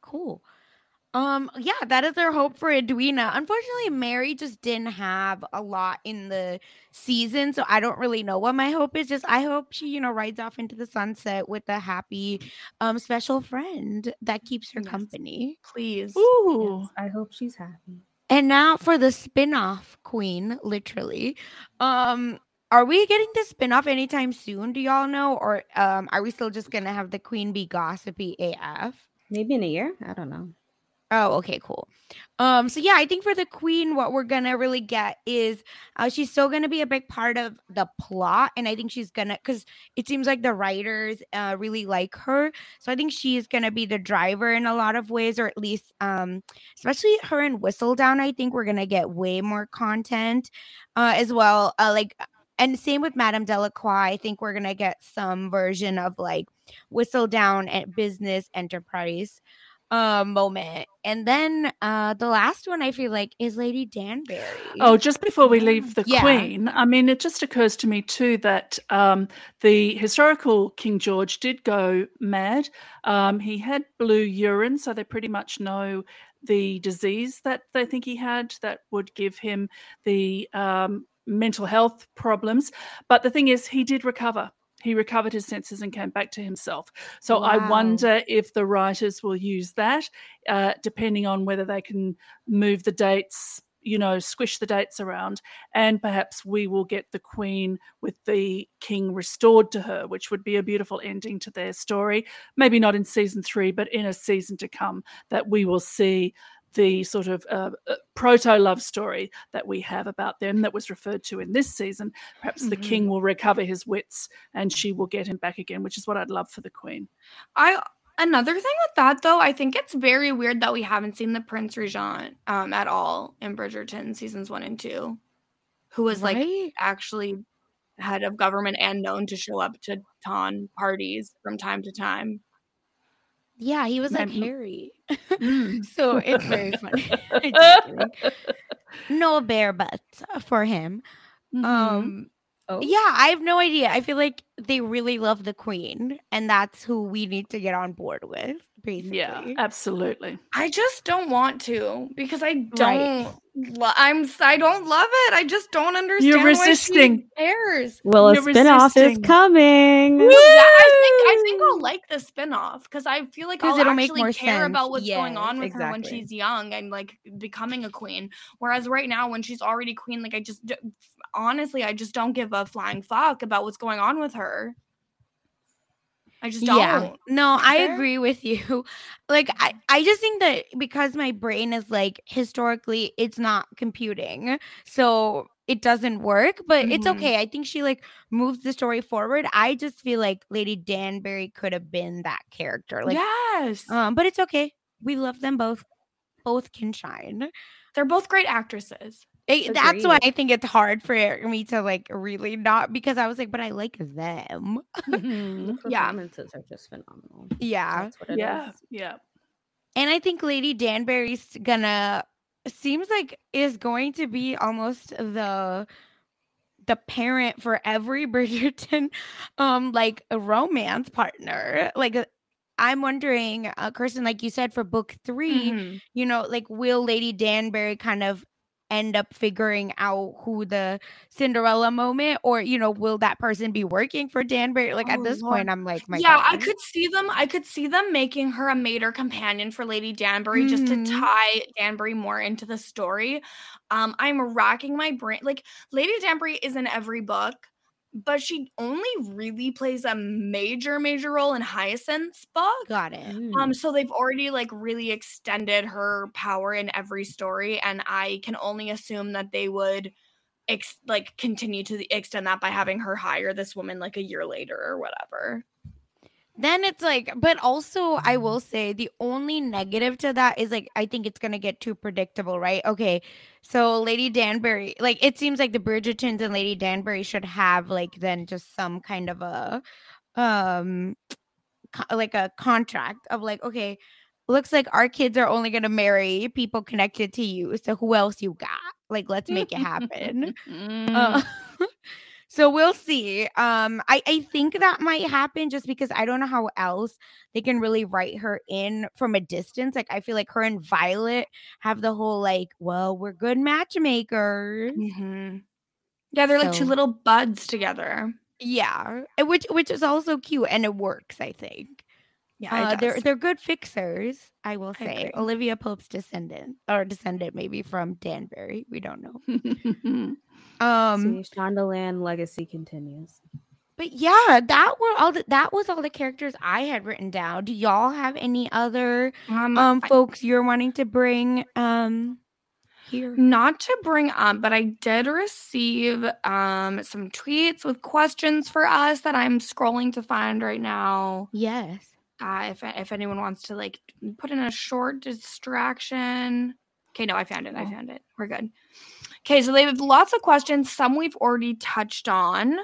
Cool. Um, yeah, that is our hope for Edwina. Unfortunately, Mary just didn't have a lot in the season, so I don't really know what my hope is. Just I hope she, you know, rides off into the sunset with a happy, um, special friend that keeps her yes. company. Please. Ooh. Yes, I hope she's happy. And now for the spin-off queen, literally. Um, are we getting the spin-off anytime soon? Do y'all know? Or um, are we still just going to have the queen be gossipy A F? Maybe in a year. I don't know. Oh, okay, cool. Um, so yeah, I think for the queen, what we're gonna really get is uh, she's still gonna be a big part of the plot, and I think she's gonna, because it seems like the writers uh, really like her, so I think she's gonna be the driver in a lot of ways, or at least, um, especially her and Whistledown. I think we're gonna get way more content uh, as well, uh, like. And same with Madame Delacroix. I think we're gonna get some version of like Whistledown and business enterprise uh, moment. And then uh, the last one I feel like is Lady Danbury. Oh, just before we leave the yeah. Queen, I mean, it just occurs to me too that um, the historical King George did go mad. Um, he had blue urine, so they pretty much know the disease that they think he had that would give him the um, mental health problems. But the thing is, he did recover. He recovered his senses and came back to himself. So wow. I wonder if the writers will use that, uh, depending on whether they can move the dates, you know, squish the dates around, and perhaps we will get the Queen with the King restored to her, which would be a beautiful ending to their story. Maybe not in season three, but in a season to come, that we will see the sort of uh, proto-love story that we have about them that was referred to in this season. Perhaps mm-hmm. the King will recover his wits and she will get him back again, which is what I'd love for the Queen. I Another thing with that, though, I think it's very weird that we haven't seen the Prince Regent um, at all in Bridgerton seasons one and two, who was right? like actually head of government and known to show up to ton parties from time to time. Yeah, he was like I'm... Harry. So it's very funny. No bare butts for him. Mm-hmm. Um, oh. Yeah, I have no idea. I feel like they really love the Queen, and that's who we need to get on board with, basically. Yeah, absolutely. I just don't want to, because I don't. Right. Lo- I'm. I don't love it. I just don't understand. You're resisting. Why she cares. Well, a spinoff is coming. Well, yeah, I think. I think I'll like the spinoff because I feel like I'll actually make more care sense. About what's yes, going on with exactly. her when she's young and like becoming a queen. Whereas right now, when she's already queen, like I just honestly, I just don't give a flying fuck about what's going on with her. I just don't. Yeah. No, I agree with you. Like, I, I just think that because my brain is like, historically, it's not computing. So it doesn't work, but mm-hmm. it's okay. I think she like moves the story forward. I just feel like Lady Danbury could have been that character. Like, yes. Um, but it's okay. We love them both. Both can shine. They're both great actresses. It, that's why I think it's hard for me to like really not, because I was like, but I like them. Mm-hmm. The performances yeah. are just phenomenal. Yeah. That's what it yeah. is. Yeah. And I think Lady Danbury's gonna seems like is going to be almost the the parent for every Bridgerton um like a romance partner. Like I'm wondering, uh, Kirsten, like you said for book three, mm-hmm. you know, like will Lady Danbury kind of end up figuring out who the Cinderella moment, or you know, will that person be working for Danbury? Like oh, at this Lord. point, I'm like, my yeah, God. I could see them. I could see them making her a maid or companion for Lady Danbury mm-hmm. just to tie Danbury more into the story. Um, I'm racking my brain. Like Lady Danbury is in every book, but she only really plays a major, major role in Hyacinth's book. Got it. Mm. Um, so they've already like really extended her power in every story, and I can only assume that they would ex- like continue to extend that by having her hire this woman like a year later or whatever. Then it's like, but also I will say the only negative to that is like, I think it's going to get too predictable, right? Okay. So Lady Danbury, like it seems like the Bridgertons and Lady Danbury should have like then just some kind of a, um, co- like a contract of like, okay, looks like our kids are only going to marry people connected to you. So who else you got? Like, let's make it happen. uh, So we'll see. Um, I, I think that might happen just because I don't know how else they can really write her in from a distance. Like, I feel like her and Violet have the whole, like, well, we're good matchmakers. Mm-hmm. Yeah, they're so. like two little buds together. Yeah, which which is also cute, and it works, I think. Yeah, uh, they're they're good fixers, I will say. I Olivia Pope's descendant, or descendant maybe from Danbury, we don't know. Um, so Shondaland legacy continues. But yeah, that were all. The, that was all the characters I had written down. Do y'all have any other um, um I, folks you're wanting to bring um here? Not to bring up, but I did receive um some tweets with questions for us that I'm scrolling to find right now. Yes. Uh, if if anyone wants to like put in a short distraction. Okay, no, I found it. I found it. We're good. Okay, so they have lots of questions. Some we've already touched on.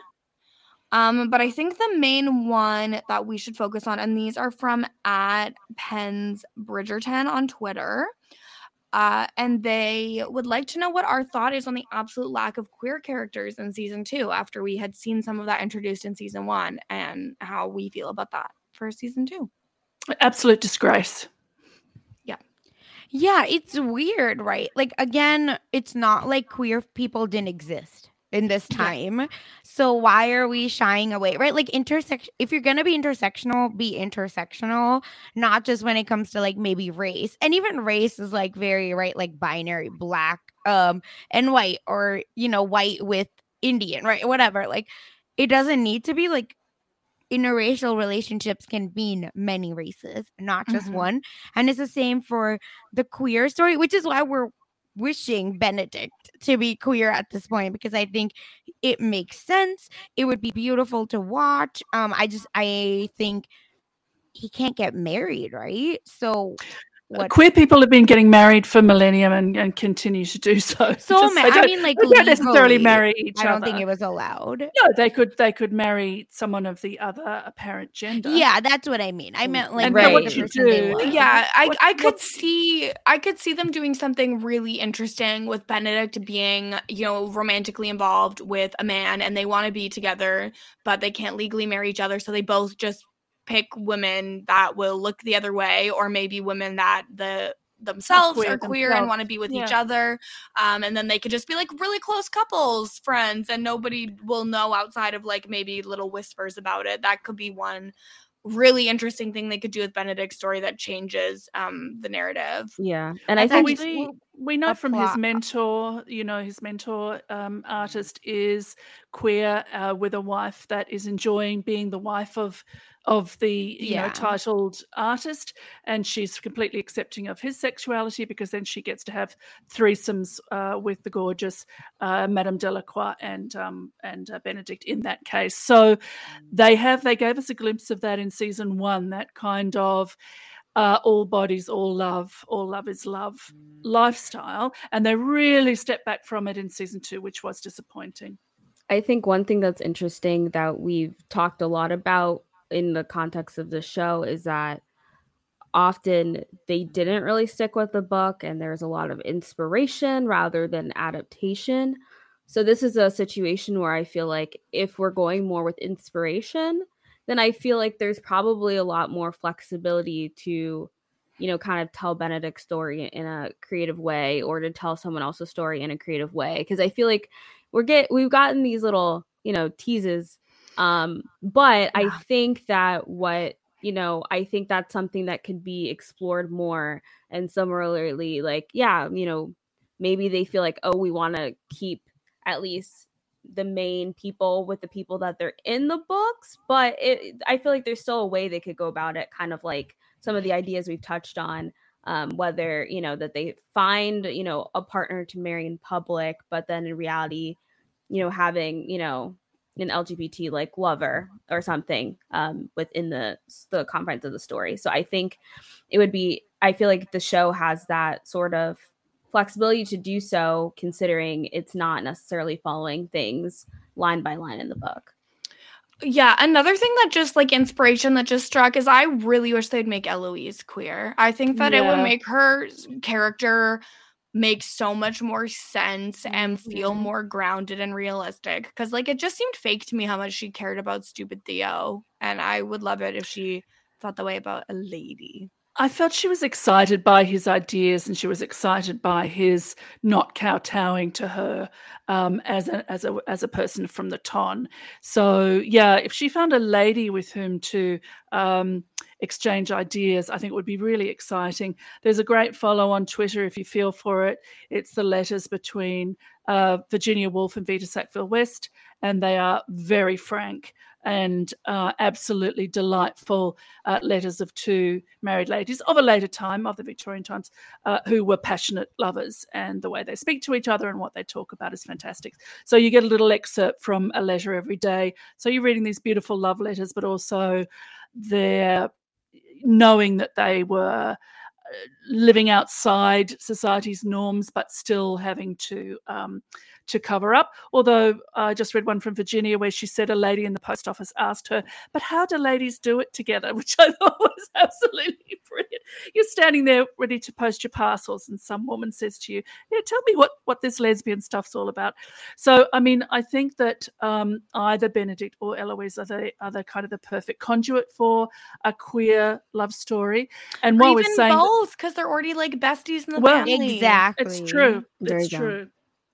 Um, but I think the main one that we should focus on, and these are from at Penn's Bridgerton on Twitter. Uh, and they would like to know what our thought is on the absolute lack of queer characters in season two after we had seen some of that introduced in season one, and how we feel about that for season two. Absolute disgrace. Yeah, it's weird, right? Like, again, it's not like queer people didn't exist in this time. Yeah. So why are we shying away, right? Like, intersection. If you're going to be intersectional, be intersectional, not just when it comes to, like, maybe race. And even race is, like, very, right, like, binary, black um, and white, or, you know, white with Indian, right? Whatever. Like, it doesn't need to be, like, interracial relationships can mean many races, not just mm-hmm. one. And it's the same for the queer story, which is why we're wishing Benedict to be queer at this point, because I think it makes sense. It would be beautiful to watch. Um, I just, I think he can't get married, right? So... What? Queer people have been getting married for millennium and, and continue to do so. So Just, ma- I mean, like, they don't legally, necessarily marry each other. I don't other. think it was allowed. No, they could they could marry someone of the other apparent gender. Yeah, that's what I mean. I meant like, and right. what you do. Yeah, I what, I could what, see I could see them doing something really interesting with Benedict being, you know, romantically involved with a man, and they want to be together, but they can't legally marry each other, so they both just pick women that will look the other way, or maybe women that the themselves queer are queer themselves. And want to be with yeah. each other. Um, and then they could just be like really close couples, friends, and nobody will know outside of like maybe little whispers about it. That could be one really interesting thing they could do with Benedict's story that changes um, the narrative. Yeah. And I think we, we know from plot. his mentor, you know, his mentor um, artist is queer uh, with a wife that is enjoying being the wife of of the you yeah. know titled artist, and she's completely accepting of his sexuality, because then she gets to have threesomes uh, with the gorgeous uh, Madame Delacroix and um, and uh, Benedict in that case. So they have they gave us a glimpse of that in season one, that kind of uh, all bodies, all love, all love is love mm. lifestyle, and they really stepped back from it in season two, which was disappointing. I think one thing that's interesting that we've talked a lot about in the context of the show is that often they didn't really stick with the book, and there's a lot of inspiration rather than adaptation. So this is a situation where I feel like if we're going more with inspiration, then I feel like there's probably a lot more flexibility to, you know, kind of tell Benedict's story in a creative way, or to tell someone else's story in a creative way. Because I feel like we're get we've gotten these little, you know, teases. Um, but yeah. I think that what, you know, I think that's something that could be explored more. And similarly, like, yeah, you know, maybe they feel like, oh, we want to keep at least the main people with the people that they're in the books. But it, I feel like there's still a way they could go about it, kind of like some of the ideas we've touched on, um, whether, you know, that they find, you know, a partner to marry in public, but then in reality, you know, having, you know, an L G B T like lover or something um within the the confines of the story. So I think it would be I feel like the show has that sort of flexibility to do so, considering it's not necessarily following things line by line in the book. Yeah, another thing that just like inspiration that just struck is I really wish they'd make Eloise queer. I think that yeah. it would make her character make so much more sense and feel more grounded and realistic, because like it just seemed fake to me how much she cared about stupid Theo, and I would love it if she felt that way about a lady. I felt she was excited by his ideas and she was excited by his not kowtowing to her um, as a as a as a person from the ton. So yeah, if she found a lady with whom to um, exchange ideas, I think it would be really exciting. There's a great follow on Twitter if you feel for it. It's the letters between uh, Virginia Woolf and Vita Sackville-West, and they are very frank and uh, absolutely delightful uh, letters of two married ladies of a later time, of the Victorian times, uh, who were passionate lovers, and the way they speak to each other and what they talk about is fantastic. So you get a little excerpt from a letter every day. So you're reading these beautiful love letters, but also they're knowing that they were living outside society's norms but still having to um, to cover up. Although I just read one from Virginia where she said a lady in the post office asked her, but how do ladies do it together? Which I thought was absolutely brilliant. You're standing there ready to post your parcels and some woman says to you, yeah, tell me what, what this lesbian stuff's all about. So, I mean, I think that um, either Benedict or Eloise are the, are the kind of the perfect conduit for a queer love story. And while we're saying... Bold- because they're already like besties in the well, family. Exactly. It's true. There it's true.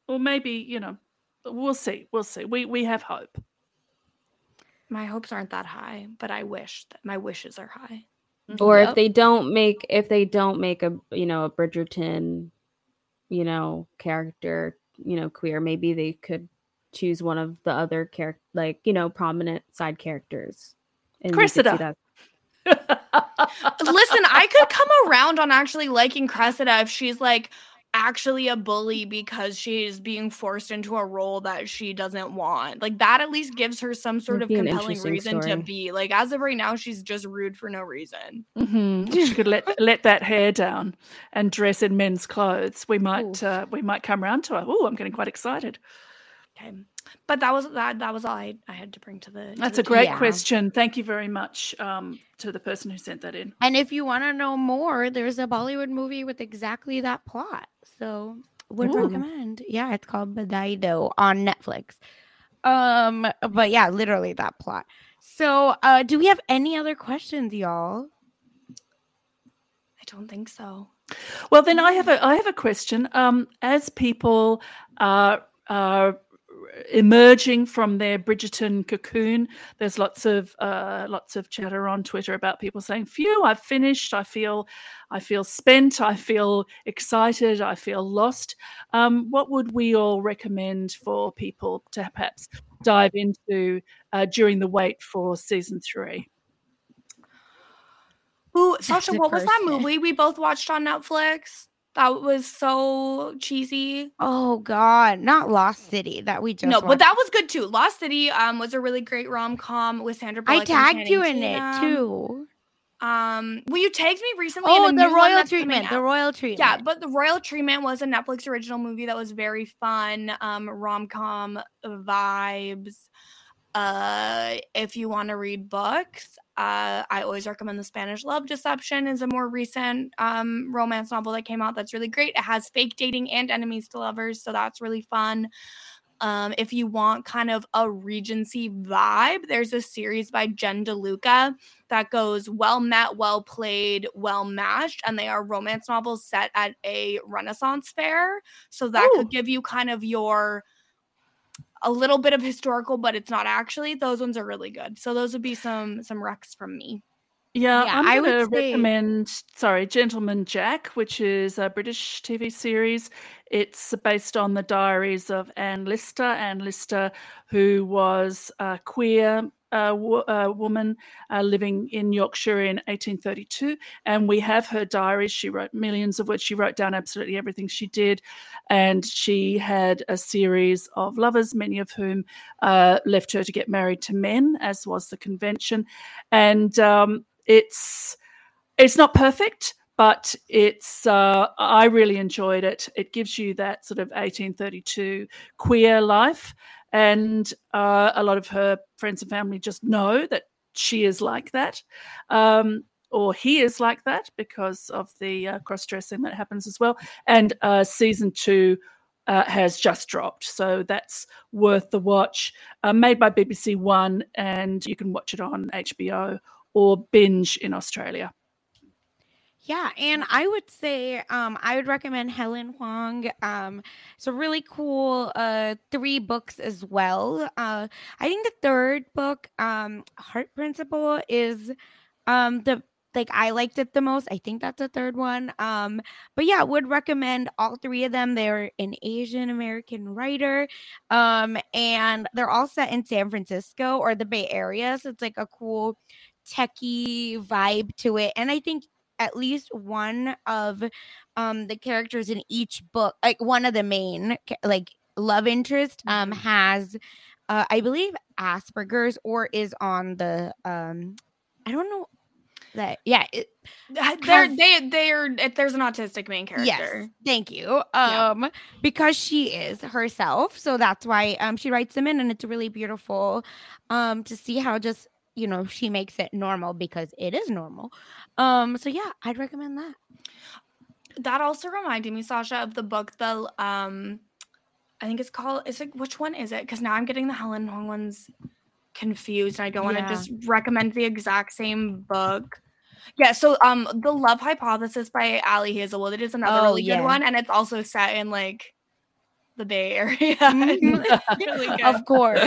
Go. Or maybe, you know, we'll see. We'll see. We we have hope. My hopes aren't that high, but I wish that my wishes are high. Or yep. if they don't make if they don't make a you know a Bridgerton, you know, character, you know, queer, maybe they could choose one of the other character, like, you know, prominent side characters. And Cressida. Listen, I could come around on actually liking Cressida if she's like actually a bully because she's being forced into a role that she doesn't want. Like that at least gives her some sort It'd of compelling reason story. to be. Like as of right now, she's just rude for no reason. Mm-hmm. She could let let that hair down and dress in men's clothes. We might uh, we might come around to her. Oh, I'm getting quite excited. Okay. But that was that. That was all I, I had to bring to the. To That's the a great yeah. question. Thank you very much um, to the person who sent that in. And if you want to know more, there's a Bollywood movie with exactly that plot. So would Ooh. recommend. Yeah, it's called Badaido on Netflix. Um, but yeah, literally that plot. So uh, do we have any other questions, y'all? I don't think so. Well, then I have a I have a question. Um, as people are are. emerging from their Bridgerton cocoon, there's lots of uh, lots of chatter on Twitter about people saying, phew, I've finished, I feel I feel spent, I feel excited, I feel lost. Um, what would we all recommend for people to perhaps dive into uh, during the wait for season three? Ooh, Sasha, what was that movie we both watched on Netflix? That was so cheesy. Oh, God. Not Lost City that we just No, watched. But that was good, too. Lost City um, was a really great rom-com with Sandra Bullock. I tagged you in it, too. Um, well, you tagged me recently. Oh, in The Royal Treatment. The Royal Treatment. Yeah, but The Royal Treatment was a Netflix original movie that was very fun. Um, rom-com vibes. Uh, if you want to read books, uh, I always recommend The Spanish Love Deception is a more recent um, romance novel that came out that's really great. It has fake dating and enemies to lovers, so that's really fun. Um, if you want kind of a Regency vibe, there's a series by Jen Deluca that goes well met, well played, well matched, and they are romance novels set at a Renaissance fair. So that Ooh. could give you kind of your... a little bit of historical, but it's not actually. Those ones are really good. So those would be some some recs from me. Yeah, yeah I'm I would say... recommend, sorry, Gentleman Jack, which is a British T V series. It's based on the diaries of Anne Lister. Anne Lister, who was a queer uh, w- uh, woman uh, living in Yorkshire in eighteen thirty-two. And we have her diaries. She wrote millions of words. She wrote down absolutely everything she did. And she had a series of lovers, many of whom uh, left her to get married to men, as was the convention. And... Um, It's it's not perfect, but it's uh, I really enjoyed it. It gives you that sort of eighteen thirty-two queer life, and uh, a lot of her friends and family just know that she is like that. Um, or he is like that because of the uh, cross-dressing that happens as well. And uh, season two uh, has just dropped. So that's worth the watch. Uh, made by B B C One, and you can watch it on H B O or binge in Australia. Yeah, and I would say um, I would recommend Helen Hoang. Um, it's a really cool uh, three books as well. Uh, I think the third book, um, Heart Principle, is um, the like I liked it the most. I think that's the third one. Um, but yeah, would recommend all three of them. They're an Asian American writer, um, and they're all set in San Francisco or the Bay Area. So it's like a cool techie vibe to it, and I think at least one of um, the characters in each book, like one of the main like love interest um, has, uh, I believe, Asperger's or is on the, um, I don't know that. Yeah. It, they're, has, they, they're, there's an autistic main character. Yes, thank you. Um, yeah. Because she is herself. So that's why um, she writes them in, and it's really beautiful um, to see how just, you know, she makes it normal because it is normal. Um, so yeah, I'd recommend that. That also reminded me, Sasha, of the book, the, um, I think it's called, it's like, which one is it? Cause now I'm getting the Helen Hoang ones confused, and I don't want to yeah. just recommend the exact same book. Yeah. So, um, The Love Hypothesis by Ali Hazelwood, it is another oh, really yeah. good one. And it's also set in like the Bay Area. Really good. Of course.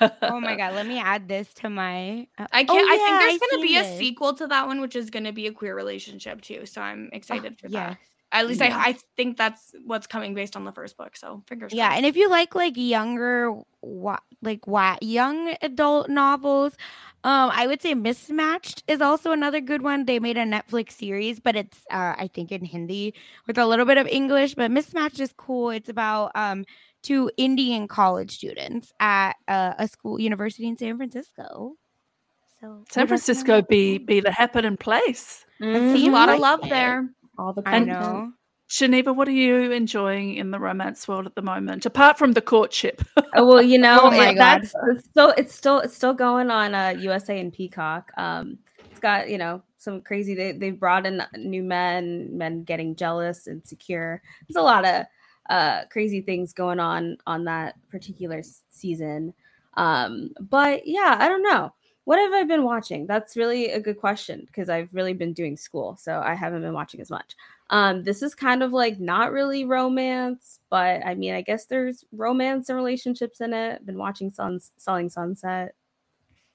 Oh my God. Let me add this to my. Uh, I can't. Oh, I yeah, think there's going to be it. a sequel to that one, which is going to be a queer relationship too. So I'm excited oh, for yeah. that. At least yeah. I, I think that's what's coming based on the first book. So fingers yeah, crossed. Yeah, and if you like like younger, wa- like wa- young adult novels, um, I would say Mismatched is also another good one. They made a Netflix series, but it's uh, I think in Hindi with a little bit of English. But Mismatched is cool. It's about um two Indian college students at uh, a school university in San Francisco. So San Francisco be be the happening place. Mm-hmm. There's a lot of love there. All the I know. Geneva, what are you enjoying in the romance world at the moment, apart from the courtship? Oh well, you know, oh my God. That's it's still it's still it's still going on uh, U S A and Peacock. Um, it's got, you know, some crazy. They they brought in new men, men getting jealous, insecure. There's a lot of uh, crazy things going on on that particular s- season. Um, but yeah, I don't know. What have I been watching? That's really a good question because I've really been doing school, so I haven't been watching as much. Um, this is kind of like not really romance, but I mean, I guess there's romance and relationships in it. I've been watching Suns- Selling Sunset.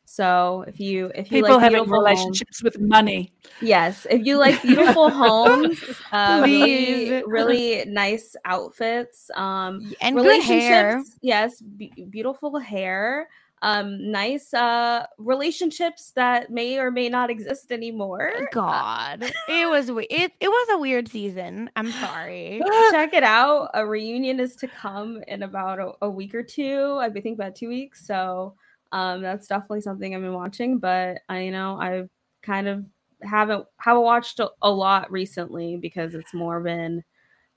So if you if you people like having relationships homes, with money, yes, if you like beautiful homes, uh, really, really nice outfits, um, and good hair, yes, be- beautiful hair. Um, nice uh, relationships that may or may not exist anymore. God, it was we- it it was a weird season. I'm sorry. Check it out. A reunion is to come in about a, a week or two. I think about two weeks. So um, that's definitely something I've been watching. But I, you know, I've kind of haven't haven't watched a, a lot recently because it's more been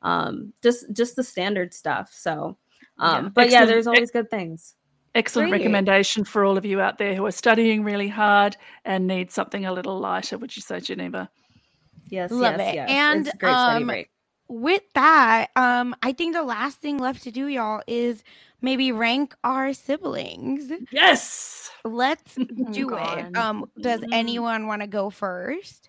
um, just just the standard stuff. So, um, yeah. but Excellent. yeah, there's always good things. Excellent Great. recommendation for all of you out there who are studying really hard and need something a little lighter, would you say, Geneva? Yes, Love yes, it. yes. And it's a great um, study break. With that, um, I think the last thing left to do, y'all, is maybe rank our siblings. Yes! Let's do oh, it. Um, does anyone want to go first?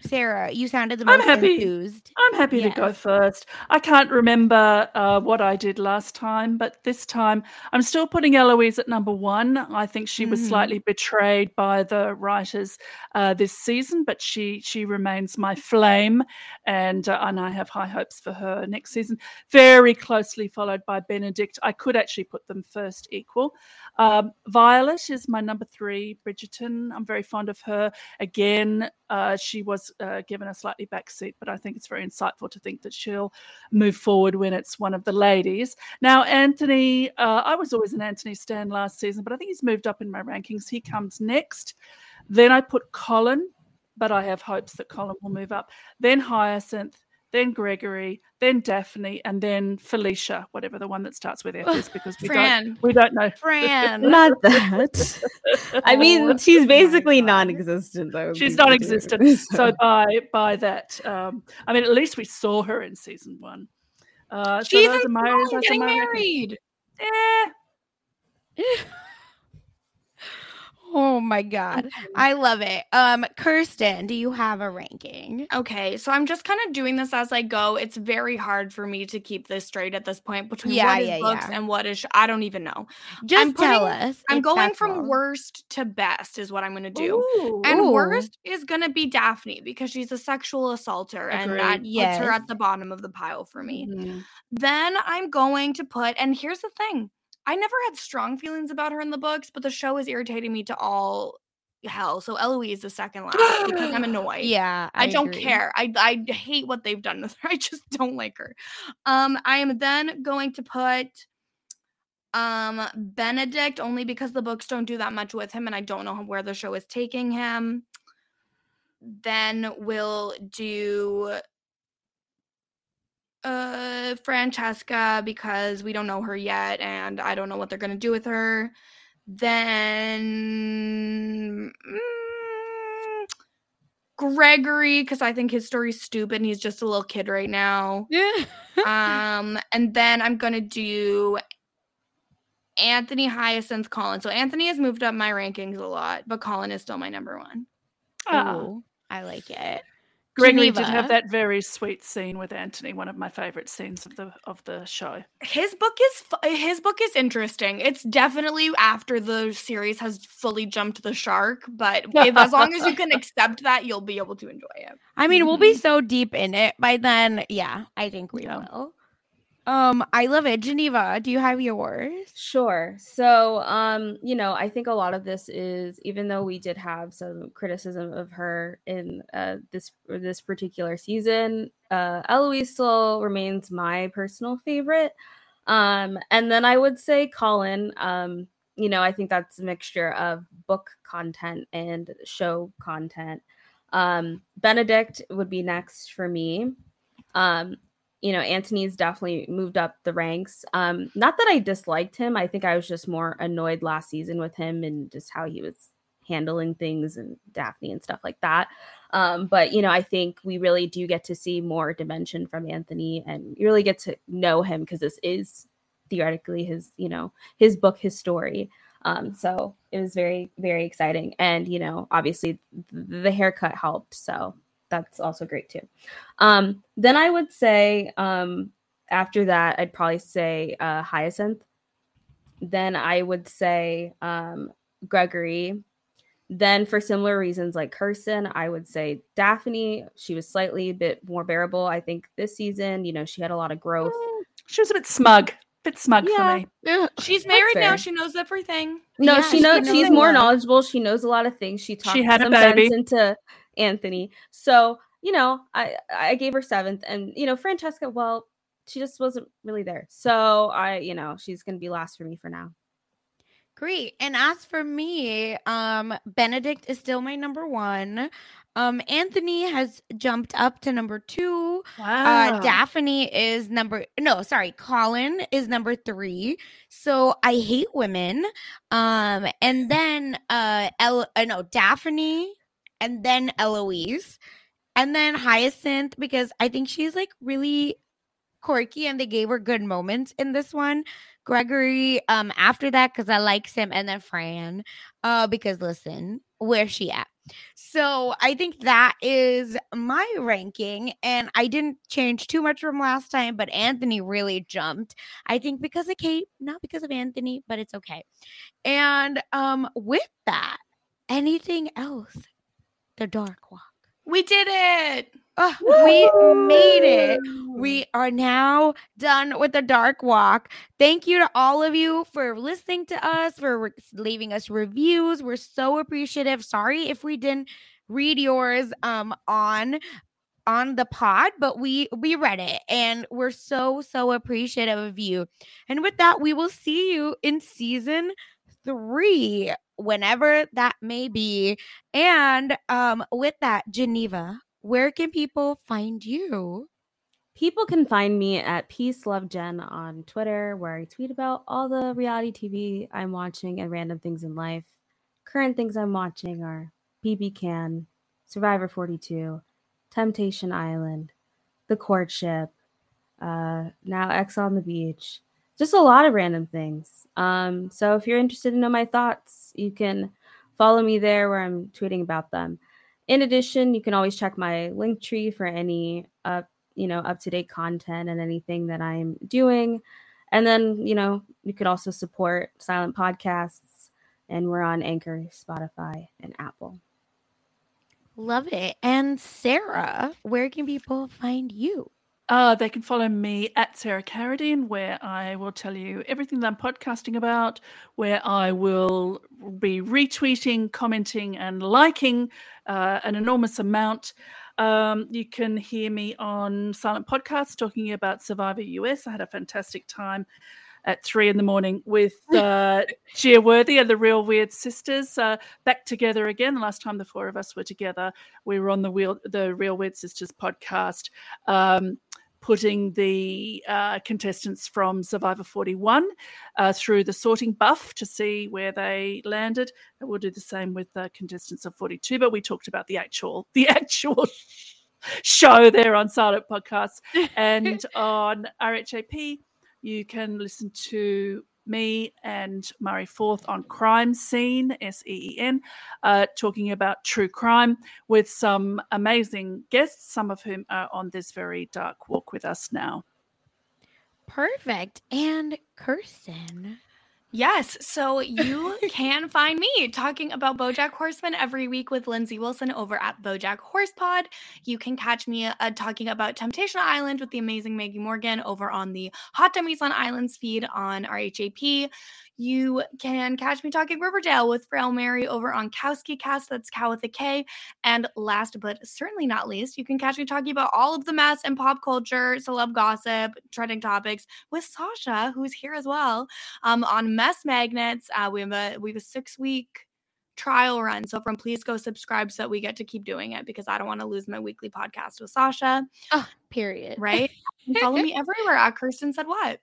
Sarah, you sounded the most I'm happy. enthused. I'm happy yes. to go first. I can't remember uh, what I did last time, but this time I'm still putting Eloise at number one. I think she mm. was slightly betrayed by the writers uh, this season, but she she remains my flame, and uh, and I have high hopes for her next season. Very closely followed by Benedict. I could actually put them first equal. Um, Violet is my number three, Bridgerton. I'm very fond of her. Again, uh, she was Uh, given a slightly backseat, but I think it's very insightful to think that she'll move forward when it's one of the ladies. Now, Anthony, uh, I was always an Anthony stan last season, but I think he's moved up in my rankings. He comes next. Then I put Colin, but I have hopes that Colin will move up. Then Hyacinth, then Gregory, then Daphne, and then Felicia, whatever the one that starts with F is, because we don't, we don't know. Fran. Not that. I mean, she's basically non-existent. She's non-existent. So by by that, um, I mean, at least we saw her in season one. Uh, so she's getting married. Yeah. Oh my God. I love it. Um, Kirsten, do you have a ranking? Okay, so I'm just kind of doing this as I go. It's very hard for me to keep this straight at this point between yeah, what is yeah, books yeah. and what is, sh- I don't even know. Just I'm putting, tell us. I'm going from low. worst to best is what I'm going to do. Ooh, and ooh. worst is going to be Daphne because she's a sexual assaulter. Agreed. And that yes. puts her at the bottom of the pile for me. Mm-hmm. Then I'm going to put, and here's the thing. I never had strong feelings about her in the books, but the show is irritating me to all hell. So Eloise is second last because I'm annoyed. Yeah, I, I don't agree. care. I I hate what they've done with her. I just don't like her. Um, I am then going to put um Benedict only because the books don't do that much with him, and I don't know where the show is taking him. Then we'll do. Uh, Francesca, because we don't know her yet and I don't know what they're going to do with her. Then mm, Gregory, because I think his story's stupid and he's just a little kid right now. Yeah. um, and then I'm going to do Anthony, Hyacinth, Colin. So Anthony has moved up my rankings a lot, but Colin is still my number one. Oh, I like it. Gregory Geneva. did have that very sweet scene with Anthony, one of my favorite scenes of the of the show. His book is his book is interesting. It's definitely after the series has fully jumped the shark, but if, as long as you can accept that, you'll be able to enjoy it. I mean, mm-hmm. we'll be so deep in it by then. Yeah, I think we yeah. will. Um, I love it. Geneva, do you have yours? Sure. So, um, you know, I think a lot of this is, even though we did have some criticism of her in uh, this this particular season, uh, Eloise still remains my personal favorite. Um, and then I would say Colin. Um, you know, I think that's a mixture of book content and show content. Um, Benedict would be next for me. Um, You know, Anthony's definitely moved up the ranks. Um, not that I disliked him. I think I was just more annoyed last season with him and just how he was handling things and Daphne and stuff like that. Um, but, you know, I think we really do get to see more dimension from Anthony and you really get to know him because this is theoretically his, you know, his book, his story. Um, so it was very, very exciting. And, you know, obviously the haircut helped. So that's also great too. Um, then I would say um, after that, I'd probably say uh, Hyacinth. Then I would say um, Gregory. Then for similar reasons like Kirsten, I would say Daphne. She was slightly a bit more bearable, I think, this season. You know, she had a lot of growth. She was a bit smug. Bit smug yeah. for me. Yeah. She's married now. She knows everything. No, yeah, she knows. She she's more knowledgeable. She knows a lot of things. She talked she had some a baby. sense into Anthony. So, you know, I, I gave her seventh. And, you know, Francesca, well, she just wasn't really there. So, I, you know, she's going to be last for me for now. Great. And as for me, um, Benedict is still my number one. Um, Anthony has jumped up to number two. Wow. Uh, Daphne is number, no, sorry. Colin is number three. So I hate women. Um, and then, uh, El- uh, no, Daphne. And then Eloise, and then Hyacinth, because I think she's like really quirky and they gave her good moments in this one. Gregory um, after that, because I likes him. And then Fran, uh, because listen, where's she at? So I think that is my ranking. And I didn't change too much from last time, but Anthony really jumped. I think because of Kate, not because of Anthony, but it's okay. And um, with that, anything else? The dark walk. We did it. Uh, we made it. We are now done with the dark walk. Thank you to all of you for listening to us, for re- leaving us reviews. We're so appreciative. Sorry if we didn't read yours um, on on the pod, but we, we read it and we're so, so appreciative of you. And with that, we will see you in season three. Whenever that may be. And um, with that, Geneva, where can people find you? People can find me at Peace Love Jen on Twitter, where I tweet about all the reality T V I'm watching and random things in life. Current things I'm watching are B B Can, Survivor forty-two, Temptation Island, The Courtship, uh, now X on the Beach. Just a lot of random things. Um, so if you're interested to know my thoughts, you can follow me there where I'm tweeting about them. In addition, you can always check my Linktree for any uh, you know, up-to-date content and anything that I'm doing. And then, you know, you could also support Silent Podcasts, and we're on Anchor, Spotify, and Apple. Love it. And Sarah, where can people find you? Uh, they can follow me at Sarah Carradine, where I will tell you everything that I'm podcasting about, where I will be retweeting, commenting, and liking uh, an enormous amount. Um, you can hear me on Silent Podcasts talking about Survivor U S. I had a fantastic time at three in the morning with uh, Gia Worthy and the Real Weird Sisters uh, back together again. The last time the four of us were together, we were on the Real, the Real Weird Sisters podcast, um, putting the uh, contestants from Survivor forty-one uh, through the sorting buff to see where they landed. And we'll do the same with the uh, contestants of forty-two, but we talked about the actual the actual show there on Silent Podcasts. And on R H A P, you can listen to me and Murray Forth on Crime Scene, S E E N, uh, talking about true crime with some amazing guests, some of whom are on this very dark walk with us now. Perfect. And Kirsten. Yes, so you can find me talking about BoJack Horseman every week with Lindsay Wilson over at BoJack Horsepod. You can catch me uh, talking about Temptation Island with the amazing Maggie Morgan over on the Hot Dummies on Islands feed on R H A P. You can catch me talking Riverdale with Frail Mary over on Kowski Cast, that's Cow with a K. And last but certainly not least, you can catch me talking about all of the mess and pop culture, celeb gossip, trending topics with Sasha, who's here as well, um, on Mess Magnets. Uh, we have a we have a six-week trial run, so from please go subscribe so that we get to keep doing it, because I don't want to lose my weekly podcast with Sasha. Oh, period. Right? Follow me everywhere at Kirsten Said What.